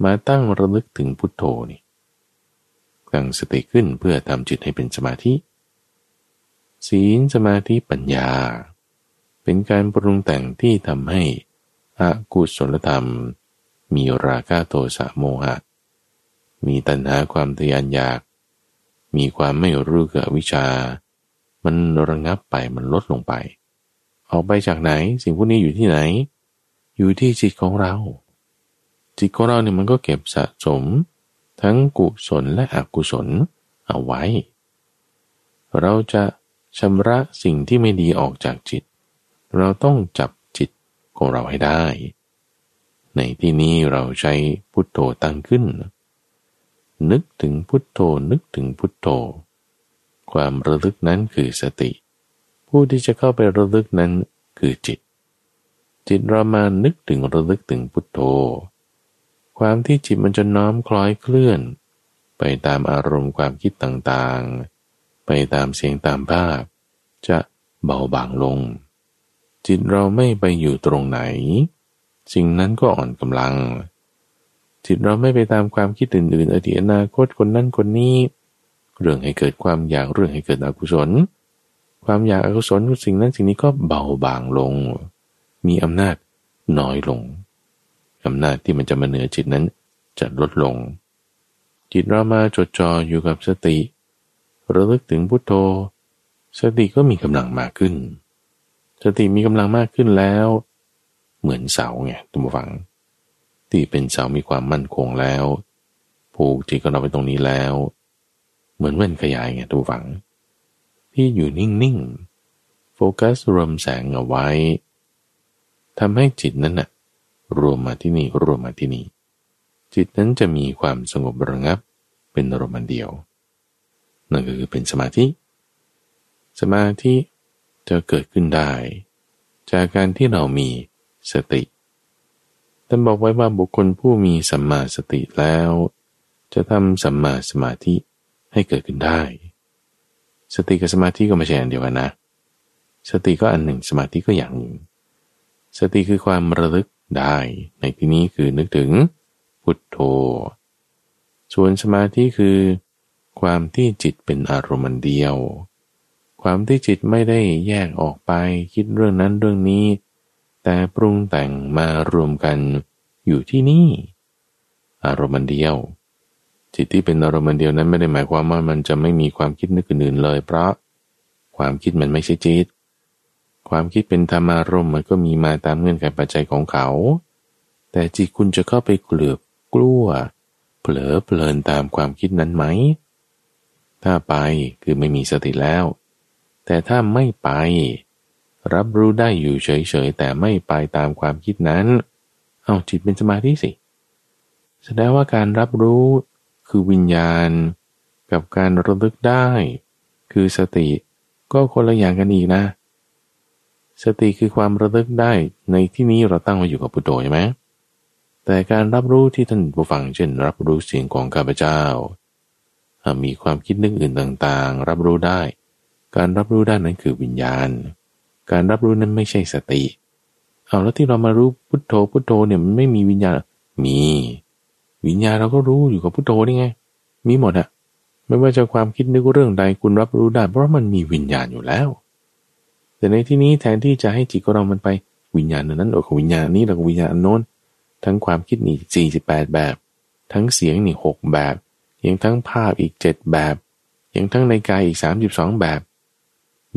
มาตั้งระลึกถึงพุทโธนี่ตั้งสติขึ้นเพื่อทำจิตให้เป็นสมาธิศีลสมาธิปัญญาเป็นการปรุงแต่งที่ทำให้อกุศลธรรมมีราคะโทสะโมหะมีตัณหาความทยานอยากมีความไม่รู้เกิดวิชามันระงับไปมันลดลงไปออกไปจากไหนสิ่งพวกนี้อยู่ที่ไหนอยู่ที่จิตของเราจิตของเราเนี่ยมันก็เก็บสะสมทั้งกุศลและอกุศลเอาไว้เราจะชำระสิ่งที่ไม่ดีออกจากจิตเราต้องจับจิตของเราให้ได้ในที่นี้เราใช้พุทโธตั้งขึ้นนึกถึงพุทโธนึกถึงพุทโธความระลึกนั้นคือสติผู้ที่จะเข้าไประลึกนั้นคือจิตจิตเรามานึกถึงระลึกถึงพุทโธความที่จิตมันจะน้อมคล้อยเคลื่อนไปตามอารมณ์ความคิดต่างๆไปตามเสียงตามภาพจะเบาบางลงจิตเราไม่ไปอยู่ตรงไหนสิ่งนั้นก็อ่อนกำลังจิตเราไม่ไปตามความคิดอื่นๆอดีตอนาคตคนนั้นคนนี้เรื่องให้เกิดความอยากเรื่องให้เกิดอกุศลความอยากอกุศลสิ่งนั้นสิ่งนี้ก็เบาบางลงมีอำนาจน้อยลงอำนาจที่มันจะมาเหนือจิตนั้นจะลดลงจิตเรามาจดจ่ออยู่กับสติระลึกถึงพุทโธสติก็มีกำลังมากขึ้นสติมีกำลังมากขึ้นแล้วเหมือนเสาไงท่านผู้ฟังที่เป็นเสามีความมั่นคงแล้วผูกจิตของเราไปตรงนี้แล้วเหมือนแว่นขยายไงท่านผู้ฟังที่อยู่นิ่งๆโฟกัสรวมแสงเอาไว้ทำให้จิตนั้นน่ะรวมมาที่นี่รวมมาที่นี่จิตนั้นจะมีความสงบระงับเป็นอารมณ์เดียวนั่นก็คือเป็นสมาธิสมาธิจะเกิดขึ้นได้จากการที่เรามีสติท่านบอกไว้ว่าบุคคลผู้มีสัมมาสติแล้วจะทำสัมมาสมาธิให้เกิดขึ้นได้สติกับสมาธิก็ไม่ใช่อันเดียวกันนะสติก็อันหนึ่งสมาธิก็อย่างหนึ่งสติคือความระลึกได้ในที่นี้คือนึกถึงพุทโธส่วนสมาธิคือความที่จิตเป็นอารมณ์เดียวความที่จิตไม่ได้แยกออกไปคิดเรื่องนั้นเรื่องนี้ แต่ปรุงแต่งมารวมกันอยู่ที่นี่อารมณ์เดียวจิตที่เป็นอารมณ์เดียวนั้นไม่ได้หมายความว่ามันจะไม่มีความคิดนึกอื่นเลยเพราะความคิดมันไม่ใช่จิตความคิดเป็นธรรมารมณ์มันก็มีมาตามเงื่อนไขปัจจัยของเขาแต่จิตคุณจะเข้าไปเกลือบกลัวเผลอเพลินตามความคิดนั้นไหมถ้าไปคือไม่มีสติแล้วแต่ถ้าไม่ไปรับรู้ได้อยู่เฉยๆแต่ไม่ไปตามความคิดนั้นเอาจิตเป็นสมาธิสิแสดงว่าการรับรู้คือวิญญาณกับการระลึกได้คือสติก็คนละอย่างกันอีกนะสติคือความระลึกได้ในที่นี้เราตั้งไว้อยู่กับพุทโธใช่ไหมแต่การรับรู้ที่ท่านผู้ฟังเช่นรับรู้เสียงของข้าพเจ้ามีความคิดนึกอื่นต่างๆรับรู้ได้การรับรู้ได้นั้นคือวิญญาณการรับรู้นั้นไม่ใช่สติเอาแล้วที่เรามารู้พุทโธพุทโธเนี่ยมันไม่มีวิญญาณมีวิญญาณเราก็รู้อยู่กับพุทโธนี่ไงมีหมดอะไม่ว่าจะความคิดนึกเรื่องใดคุณรับรู้ได้เพราะมันมีวิญญาณอยู่แล้วแต่ในที่นี้แทนที่จะให้จิตของเรามันไปวิญญาณนั้นออกกับวิญญาณนี้แล้วก็วิญญาณโน้นทั้งความคิดนี่สี่สิบแปดแบบทั้งเสียงนี่หกแบบยังทั้งภาพอีกเจ็ดแบบยังทั้งในกายอีกสามสิบสองแบบ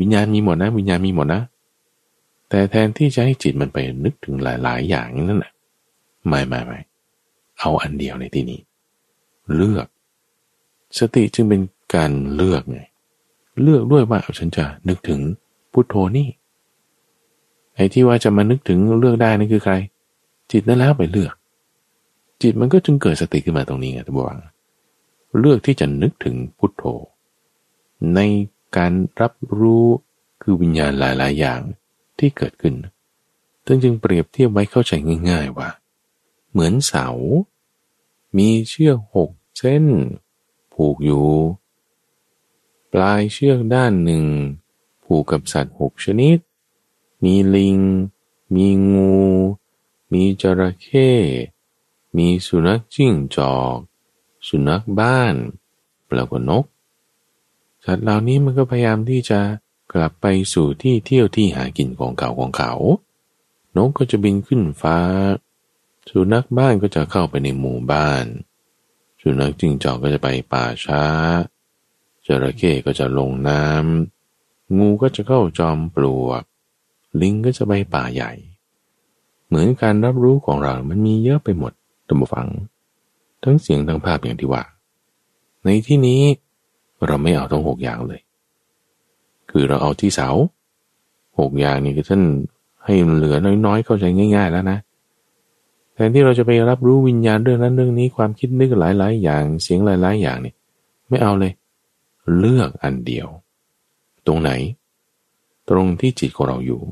วิญญาณมีหมดนะวิญญาณมีหมดนะแต่แทนที่จะให้จิตมันไปนึกถึงหลายๆอย่างนั่นน่ะไม่ไม่ไม่เอาอันเดียวในที่นี้เลือกสติจึงเป็นการเลือกไงเลือกด้วยว่าฉันจะนึกถึงพุทโธนี่ไอ้ที่ว่าจะมานึกถึงเลือกได้นั่นคือใครจิตนั่นแล้วไปเลือกจิตมันก็จึงเกิดสติขึ้นมาตรงนี้ไงท่านผู้ฟังเลือกที่จะนึกถึงพุทโธในการรับรู้คือวิญญาณหลายๆอย่างที่เกิดขึ้นจึงเปรียบเทียบไว้เข้าใจง่ายๆว่าเหมือนเสามีเชือกหกเส้นผูกอยู่ปลายเชือกด้านหนึ่งผูกกับสัตว์หกชนิดมีลิงมีงูมีจระเข้มีสุนัขจิ้งจอกสุนัขบ้านแล้วก็นกสัตว์เหล่านี้มันก็พยายามที่จะกลับไปสู่ที่เที่ยวที่หากินของเขาของเขานกก็จะบินขึ้นฟ้าสุนัขบ้านก็จะเข้าไปในหมู่บ้านสุนัขจิ้งจอกก็จะไปป่าช้าจระเข้ก็จะลงน้ำงูก็จะเข้าจอมปลวกลิงก็จะไปป่าใหญ่เหมือนการรับรู้ของเรามันมีเยอะไปหมดท่านผู้ฟังทั้งเสียงทั้งภาพอย่างที่ว่าในที่นี้เราไม่เอาทั้งหกอย่างเลยคือเราเอาที่เสาหกอย่างนี้คือท่านให้เหลือน้อยๆเข้าใจง่ายๆแล้วนะแทนที่เราจะไปรับรู้วิญญาณเรื่องนั้นเรื่องนี้ความคิดนึกหลายๆอย่างเสียงหลายๆอย่างนี่ไม่เอาเลยเลือกอันเดียวตรงไหนตรงที่จิตของเราอยู่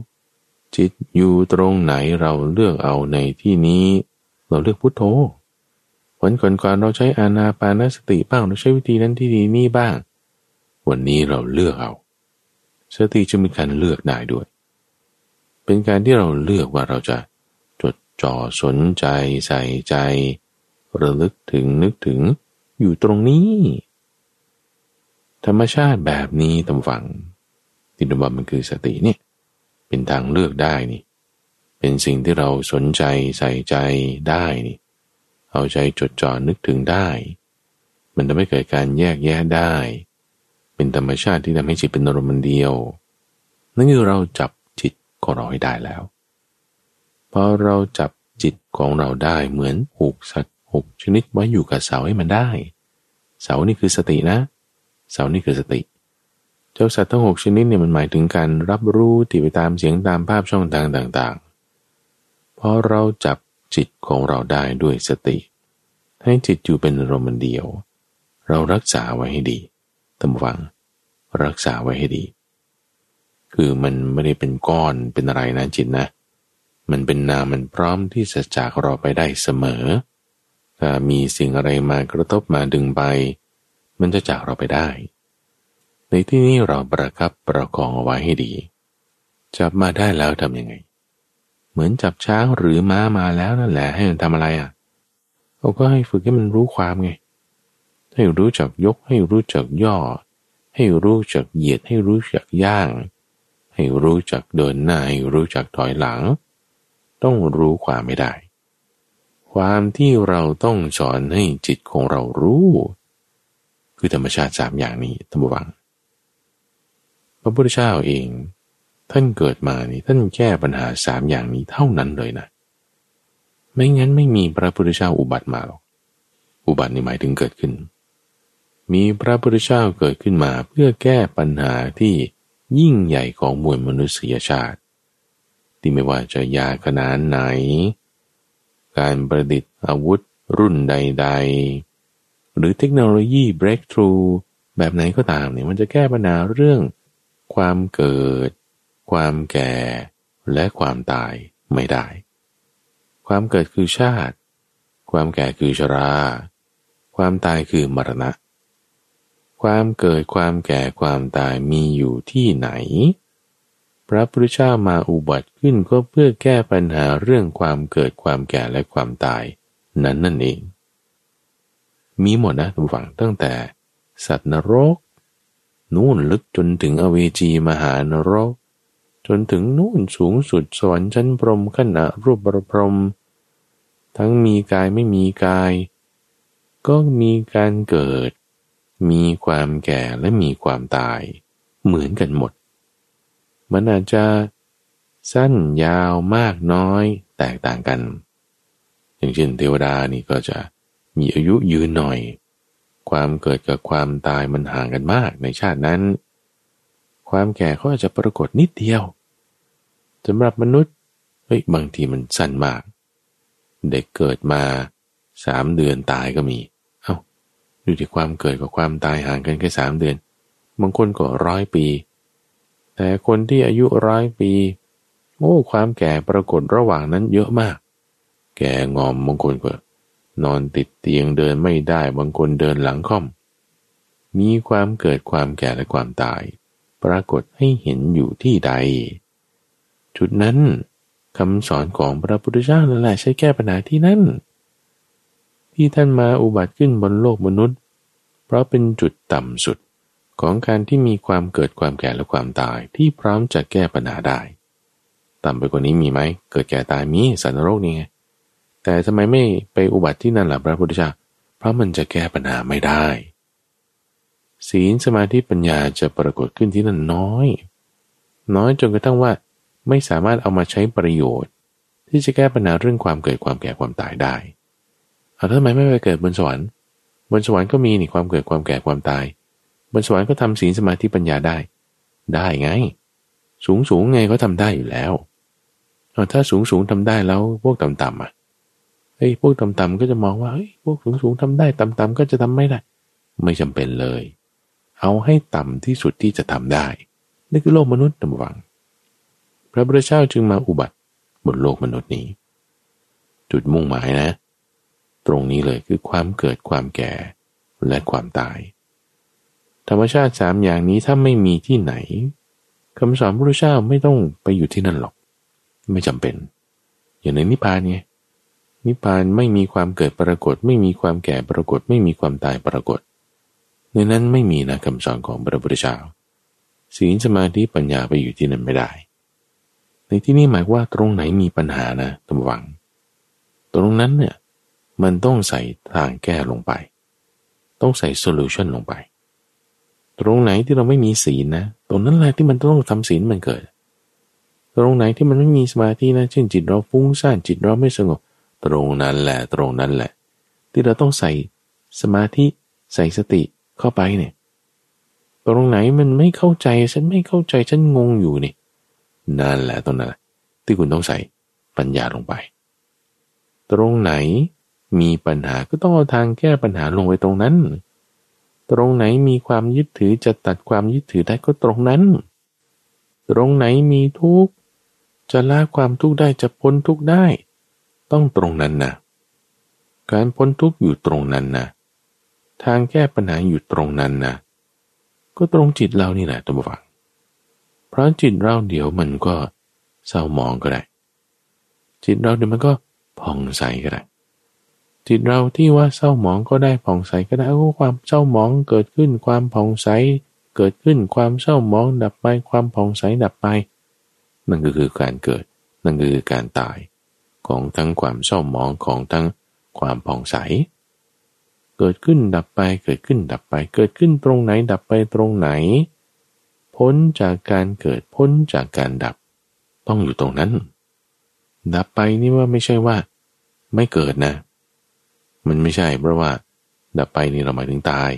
จิตอยู่ตรงไหนเราเลือกเอาในที่นี้เราเลือกพุทโธวันก่อนๆเราใช้อานาปานสติบ้างเราใช้วิธีนั้นที่ดีนี่บ้างวันนี้เราเลือกเอาสติจะมีการเลือกได้ด้วยเป็นการที่เราเลือกว่าเราจะจ่อสนใจใส่ใจระลึกถึงนึกถึงอยู่ตรงนี้ธรรมชาติแบบนี้ตามฝังที่ดูว่ามันคือสติเนี่ยเป็นทางเลือกได้นี่เป็นสิ่งที่เราสนใจใส่ใจได้นี่เอาใจจดจ่อนึกถึงได้มันจะไม่เกิดการแยกแยะได้เป็นธรรมชาติที่ทำให้จิตเป็นอารมณ์เดียวนั่นคือเราจับจิตก็รอให้ได้แล้วพอเราจับจิตของเราได้เหมือนผูกสัตว์หกชนิดไว้อยู่กับเสาให้มันได้เสานี่คือสตินะเสานี่คือสติเจ้าสัตว์ทั้งหกชนิดเนี่ยมันหมายถึงการรับรู้ที่ไปตามเสียงตามภาพช่องทางต่างๆพอเราจับจิตของเราได้ด้วยสติให้จิตอยู่เป็นอารมณ์เดียวเรารักษาไว้ให้ดีตั้งหวังรักษาไว้ให้ดีคือมันไม่ได้เป็นก้อนเป็นอะไรนะจิตนะมันเป็นนามมันพร้อมที่จะจากเราไปได้เสมอถ้ามีสิ่งอะไรมากระทบมาดึงไปมันจะจากเราไปได้ในที่นี้เราประคับประคองเอาไว้ให้ดีจับมาได้แล้วทำยังไงเหมือนจับช้างหรือม้ามาแล้วนั่นแหละให้มันทำอะไรอ่ะเราก็ให้ฝึกให้มันรู้ความไงให้รู้จักยกให้รู้จักย่อให้รู้จักเหยียดให้รู้จักย่างให้รู้จักเดินหน้าให้รู้จักถอยหลัง ต้องรู้ความไม่ได้ความที่เราต้องสอนให้จิตของเรารู้คือธรรมชาติสามอย่างนี้ท่านผู้ฟังพระพุทธเจ้าเองท่านเกิดมานี่ท่านแก้ปัญหาสามอย่างนี้เท่านั้นเลยนะไม่งั้นไม่มีพระพุทธเจ้าอุบัติมาหรอกอุบัตินี่หมายถึงเกิดขึ้นมีพระพุทธเจ้าเกิดขึ้นมาเพื่อแก้ปัญหาที่ยิ่งใหญ่ของมวลมนุษยชาติที่ไม่ว่าจะยาขนาดไหนการประดิษฐ์อาวุธรุ่นใดๆหรือเทคโนโลยี breakthrough แบบไหนก็ตามเนี่ยมันจะแก้ปัญหาเรื่องความเกิดความแก่และความตายไม่ได้ความเกิดคือชาติความแก่คือชราความตายคือมรณะความเกิดความแก่ความตายมีอยู่ที่ไหนพระพุทธเจ้ามาอุบัติขึ้นก็เพื่อแก้ปัญหาเรื่องความเกิดความแก่และความตายนั้นนั่นเองมีหมดนะทุกฝั่งตั้งแต่สัตว์นรกนู่นลึกจนถึงอเวจีมหานรกจนถึงนู่นสูงสุดสวรรค์ชั้นพรหมขั้นอรูปพรหมทั้งมีกายไม่มีกายก็มีการเกิดมีความแก่และมีความตายเหมือนกันหมดมันอาจจะสั้นยาวมากน้อยแตกต่างกันอย่างเช่นเทวดานี่ก็จะมีอายุยืนหน่อยความเกิดกับความตายมันห่างกันมากในชาตินั้นความแก่ก็อาจจะปรากฏนิดเดียวสำหรับมนุษย์เฮ้ยบางทีมันสั้นมากเด็กเกิดมาสามเดือนตายก็มีเอ้าดูที่ความเกิดกับความตายห่างกันแค่สามเดือนบางคนก็ร้อยปีแต่คนที่อายุร้อยปีโอ้ความแก่ปรากฏระหว่างนั้นเยอะมากแก่งอมบางคนก็นอนติดเตียงเดินไม่ได้บางคนเดินหลังค่อมมีความเกิดความแก่และความตายปรากฏให้เห็นอยู่ที่ใดจุดนั้นคำสอนของพระพุทธเจ้านั่นแหละใช้แก้ปัญหาที่นั่นที่ท่านมาอุบัติขึ้นบนโลกมนุษย์เพราะเป็นจุดต่ำสุดของการที่มีความเกิดความแก่และความตายที่พร้อมจะแก้ปัญหาได้ต่ำไปกว่านี้มีไหมเกิดแก่ตายมีสัตว์นรกนี่ไงแต่ทำไมไม่ไปอุบัติที่นั่นล่ะพระพุทธเจ้าเพราะมันจะแก้ปัญหาไม่ได้ศีลสมาธิปัญญาจะปรากฏขึ้นที่นั่นน้อยน้อยจนกระทั่งว่าไม่สามารถเอามาใช้ประโยชน์ที่จะแก้ปัญหาเรื่องความเกิดความแก่ความตายได้เอาทำไมไม่ไปเกิดบนสวรรค์บนสวรรค์ก็มีนี่ความเกิดความแก่ความตายบนสวรรค์ก็ทำศีลสมาธิปัญญาได้ได้ไงสูงสูงไงก็ทำได้อยู่แล้วเอาถ้าสูงสูงทำได้แล้วพวกต่ำต่ำอ่ะไอ้พวกต่ำต่ำก็จะมองว่าเฮ้ยพวกสูงสูงทำได้ต่ำต่ำก็จะทำไม่ได้ไม่จำเป็นเลยเอาให้ต่ำที่สุดที่จะทำได้นี่คือโลกมนุษย์ระวังพระพุทธเจ้าจึงมาอุบัติบนโลกมนุษย์นี้จุดมุ่งหมายนะตรงนี้เลยคือความเกิดความแก่และความตายธรรมชาติสามอย่างนี้ถ้าไม่มีที่ไหนคำสอนพระพุทธเจ้าไม่ต้องไปอยู่ที่นั่นหรอกไม่จำเป็นอย่างในนิพพานไงนิพพานไม่มีความเกิดปรากฏไม่มีความแก่ปรากฏไม่มีความตายปรากฏในนั้นไม่มีนะคำสอนของพระพุทธเจ้าศีลสมาธิปัญญาไปอยู่ที่นั่นไม่ได้ในที่นี้หมายว่าตรงไหนมีปัญหานะตำหวังตรงนั้นเนี่ยมันต้องใส่ทางแก้ลงไปต้องใส่โซลูชันลงไปตรงไหนที่เราไม่มีศีลนะตรงนั้นแหละที่มันต้องทำศีลมันเกิดตรงไหนที่มันไม่มีสมาธินะเช่นจิตเราฟุ้งซ่านจิตเราไม่สงบตรงนั้นแหละตรงนั้นแหละที่เราต้องใส่สมาธิใส่สติเข้าไปเนี่ยตรงไหนมันไม่เข้าใจฉันไม่เข้าใจฉันงงอยู่นี่นั่นแหละตรงนั้นที่คุณต้องใส่ปัญญาลงไปตรงไหนมีปัญหาก็ต้องเอาทางแก้ปัญหาลงไปตรงนั้นตรงไหนมีความยึดถือจะตัดความยึดถือได้ก็ตรงนั้นตรงไหนมีทุกข์จะละความทุกข์ได้จะพ้นทุกข์ได้ต้องตรงนั้นนะการพ้นทุกข์อยู่ตรงนั้นนะทางแก้ปัญหาอยู่ตรงนั้นนะก็ตรงจิตเรานี่แหละตัวบังเพราะจิตเราเดี๋ยวมันก็เศร้าหมองก็ได้จิตเราเดี๋ยวมันก็ผ่องใสก็ได้จิตเราที่ว่าเศร้าหมองก็ได้ผ่องใสก็ได้ก็ความเศร้าหมองเกิดขึ้นความผ่องใสเกิดขึ้นความเศร้าหมองดับไปความผ่องใสดับไปนั่นก็คือการเกิดนั่นก็คือการตาย ของทั้งความเศร้าหมองของทั้งความผ่องใสเกิดขึ้นดับไปเกิดขึ้นดับไปเกิดขึ้นตรงไหนดับไปตรงไหนพ้นจากการเกิดพ้นจากการดับต้องอยู่ตรงนั้นดับไปนี่ว่าไม่ใช่ว่าไม่เกิดนะมันไม่ใช่เพราะว่าดับไปนี่เราหมายถึงตาย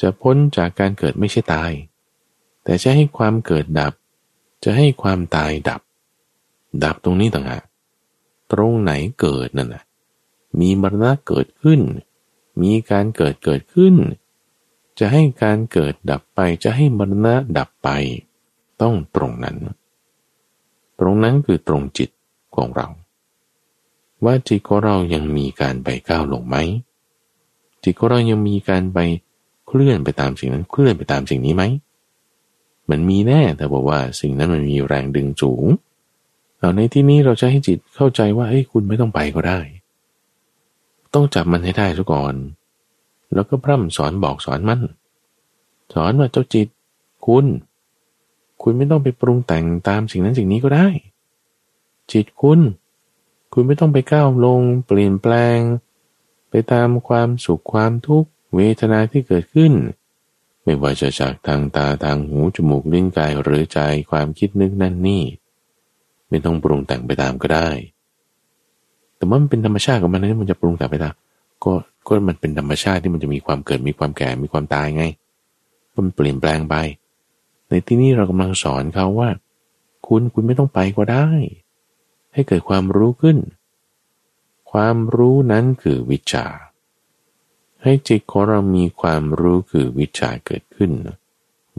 จะพ้นจากการเกิดไม่ใช่ตายแต่จะให้ความเกิดดับจะให้ความตายดับดับตรงนี้ต่างหากตรงไหนเกิดนั่นน่ะมีมรณะเกิดขึ้นมีการเกิดเกิดขึ้นจะให้การเกิดดับไปจะให้มรณะดับไปต้องตรงนั้นตรงนั้นคือตรงจิตของเราว่าจิตของเรายังมีการไปก้าวลงไหมจิตของเรายังมีการไปเคลื่อนไปตามสิ่งนั้นเคลื่อนไปตามสิ่งนี้ไหมมันมีแน่แต่บอกว่าสิ่งนั้นมันมีแรงดึงสูงเอาในที่นี้เราจะให้จิตเข้าใจว่าเฮ้ยคุณไม่ต้องไปก็ได้ต้องจับมันให้ได้ซะก่อนแล้วก็พร่ำสอนบอกสอนมันสอนว่าเจ้าจิตคุณคุณไม่ต้องไปปรุงแต่งตามสิ่งนั้นสิ่งนี้ก็ได้จิตคุณคุณไม่ต้องไปก้าวลงเปลี่ยนแปลงไปตามความสุขความทุกข์เวทนาที่เกิดขึ้นไม่ว่าจะจากทางตาทางหูจมูกลิ้นกายหรือใจความคิดนึกนั่นนี่ไม่ต้องปรุงแต่งไปตามก็ได้แต่มันเป็นธรรมชาติของมันที่มันจะปรุงแต่งไปตามก็ก็มันเป็นธรรมชาติที่มันจะมีความเกิดมีความแก่มีความตายไงมันเปลี่ยนแปลงไปในที่นี้เรากำลังสอนเขาว่าคุณคุณไม่ต้องไปก็ได้ให้เกิดความรู้ขึ้นความรู้นั้นคือวิชชาให้จิตของเรามีความรู้คือวิชชาเกิดขึ้น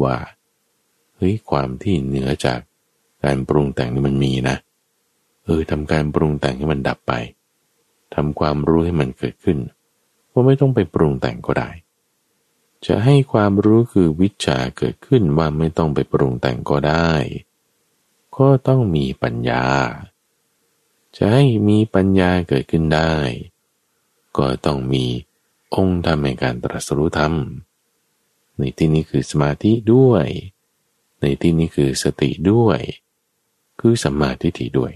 ว่าเฮ้ยความที่เหนือจากการปรุงแต่งนี่มันมีนะเออทำการปรุงแต่งให้มันดับไปทำความรู้ให้มันเกิดขึ้นว่าไม่ต้องไปปรุงแต่งก็ได้จะให้ความรู้คือวิชชาเกิดขึ้นว่าไม่ต้องไปปรุงแต่งก็ได้ก็ต้องมีปัญญาจะให้มีปัญญาเกิดขึ้นได้ก็ต้องมีองค์ธรรมในการตรัสรู้ธรรมในที่นี้คือสมาธิด้วยในที่นี้คือสติด้วยคือสัมมาทิฏฐิด้วย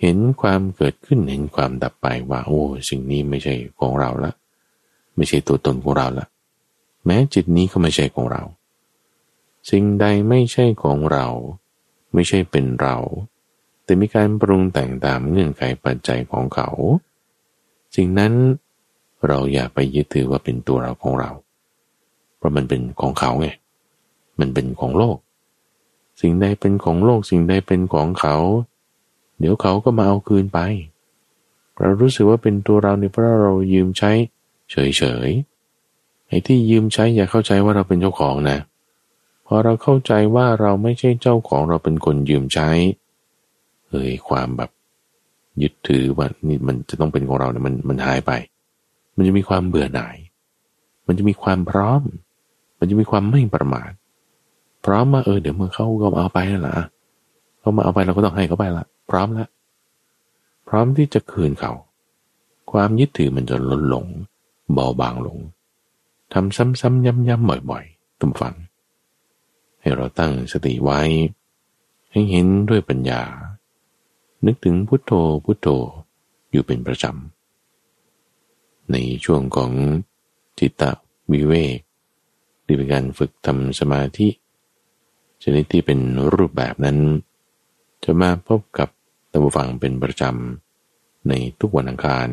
เห็นความเกิดขึ้นเห็นความดับไปว่าโอ้สิ่งนี้ไม่ใช่ของเราละไม่ใช่ตัวตนของเราละแม้จิตนี้ก็ไม่ใช่ของเราสิ่งใดไม่ใช่ของเราไม่ใช่เป็นเราแต่มีการปรุงแต่งตามเงื่อนไขปัจจัยของเขาสิ่งนั้นเราอย่าไปยึดถือว่าเป็นตัวเราของเราเพราะมันเป็นของเขาไงมันเป็นของโลกสิ่งใดเป็นของโลกสิ่งใดเป็นของเขาเดี๋ยวเขาก็มาเอาคืนไปเรารู้สึกว่าเป็นตัวเราเนี่ยเพราะเรายืมใช้เฉยๆไอ้ที่ยืมใช้อย่าเข้าใจว่าเราเป็นเจ้าของนะพอเราเข้าใจว่าเราไม่ใช่เจ้าของเราเป็นคนยืมใช้เฮ้ยความแบบยึดถือว่านี่มันจะต้องเป็นของเราเนี่ยมันมันหายไปมันจะมีความเบื่อหน่ายมันจะมีความพร้อมมันจะมีความไม่ประมาทพร้อมมาเออเดี๋ยวเมื่อเขาก็เอาไปแล้วล่ะเขามาเอาไปเราก็ต้องให้เขาไปละพร้อมละพร้อมที่จะคืนเขาความยึดถือมันจะลดลงเบาบางลงทำซ้ำๆย้ำๆบ่อยๆตุ้มฟังให้เราตั้งสติไว้ให้เห็นด้วยปัญญานึกถึงพุทโธพุทโธอยู่เป็นประจำในช่วงของจิตตวิเวกที่เป็นการฝึกทำสมาธิชนิดที่เป็นรูปแบบนั้นจะมาพบกับท่านผู้ฟังเป็นประจำในทุกวันอังคาร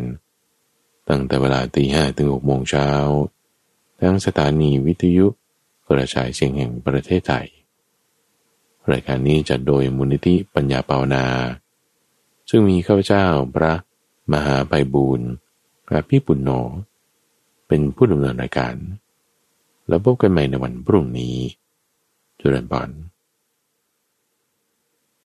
ตั้งแต่เวลาตีห้าถึงหกโมงเช้าทั้งสถานีวิทยุกระจายเสียงแห่งประเทศไทยรายการนี้จัดโดยมูลนิธิปัญญาภาวนาซึ่งมีข้าพเจ้าพระมหาไพบูลย์อภิปุณโญเป็นผู้ดำเนินรายการแล้วพบกันใหม่ในวันพรุ่งนี้เจริญพร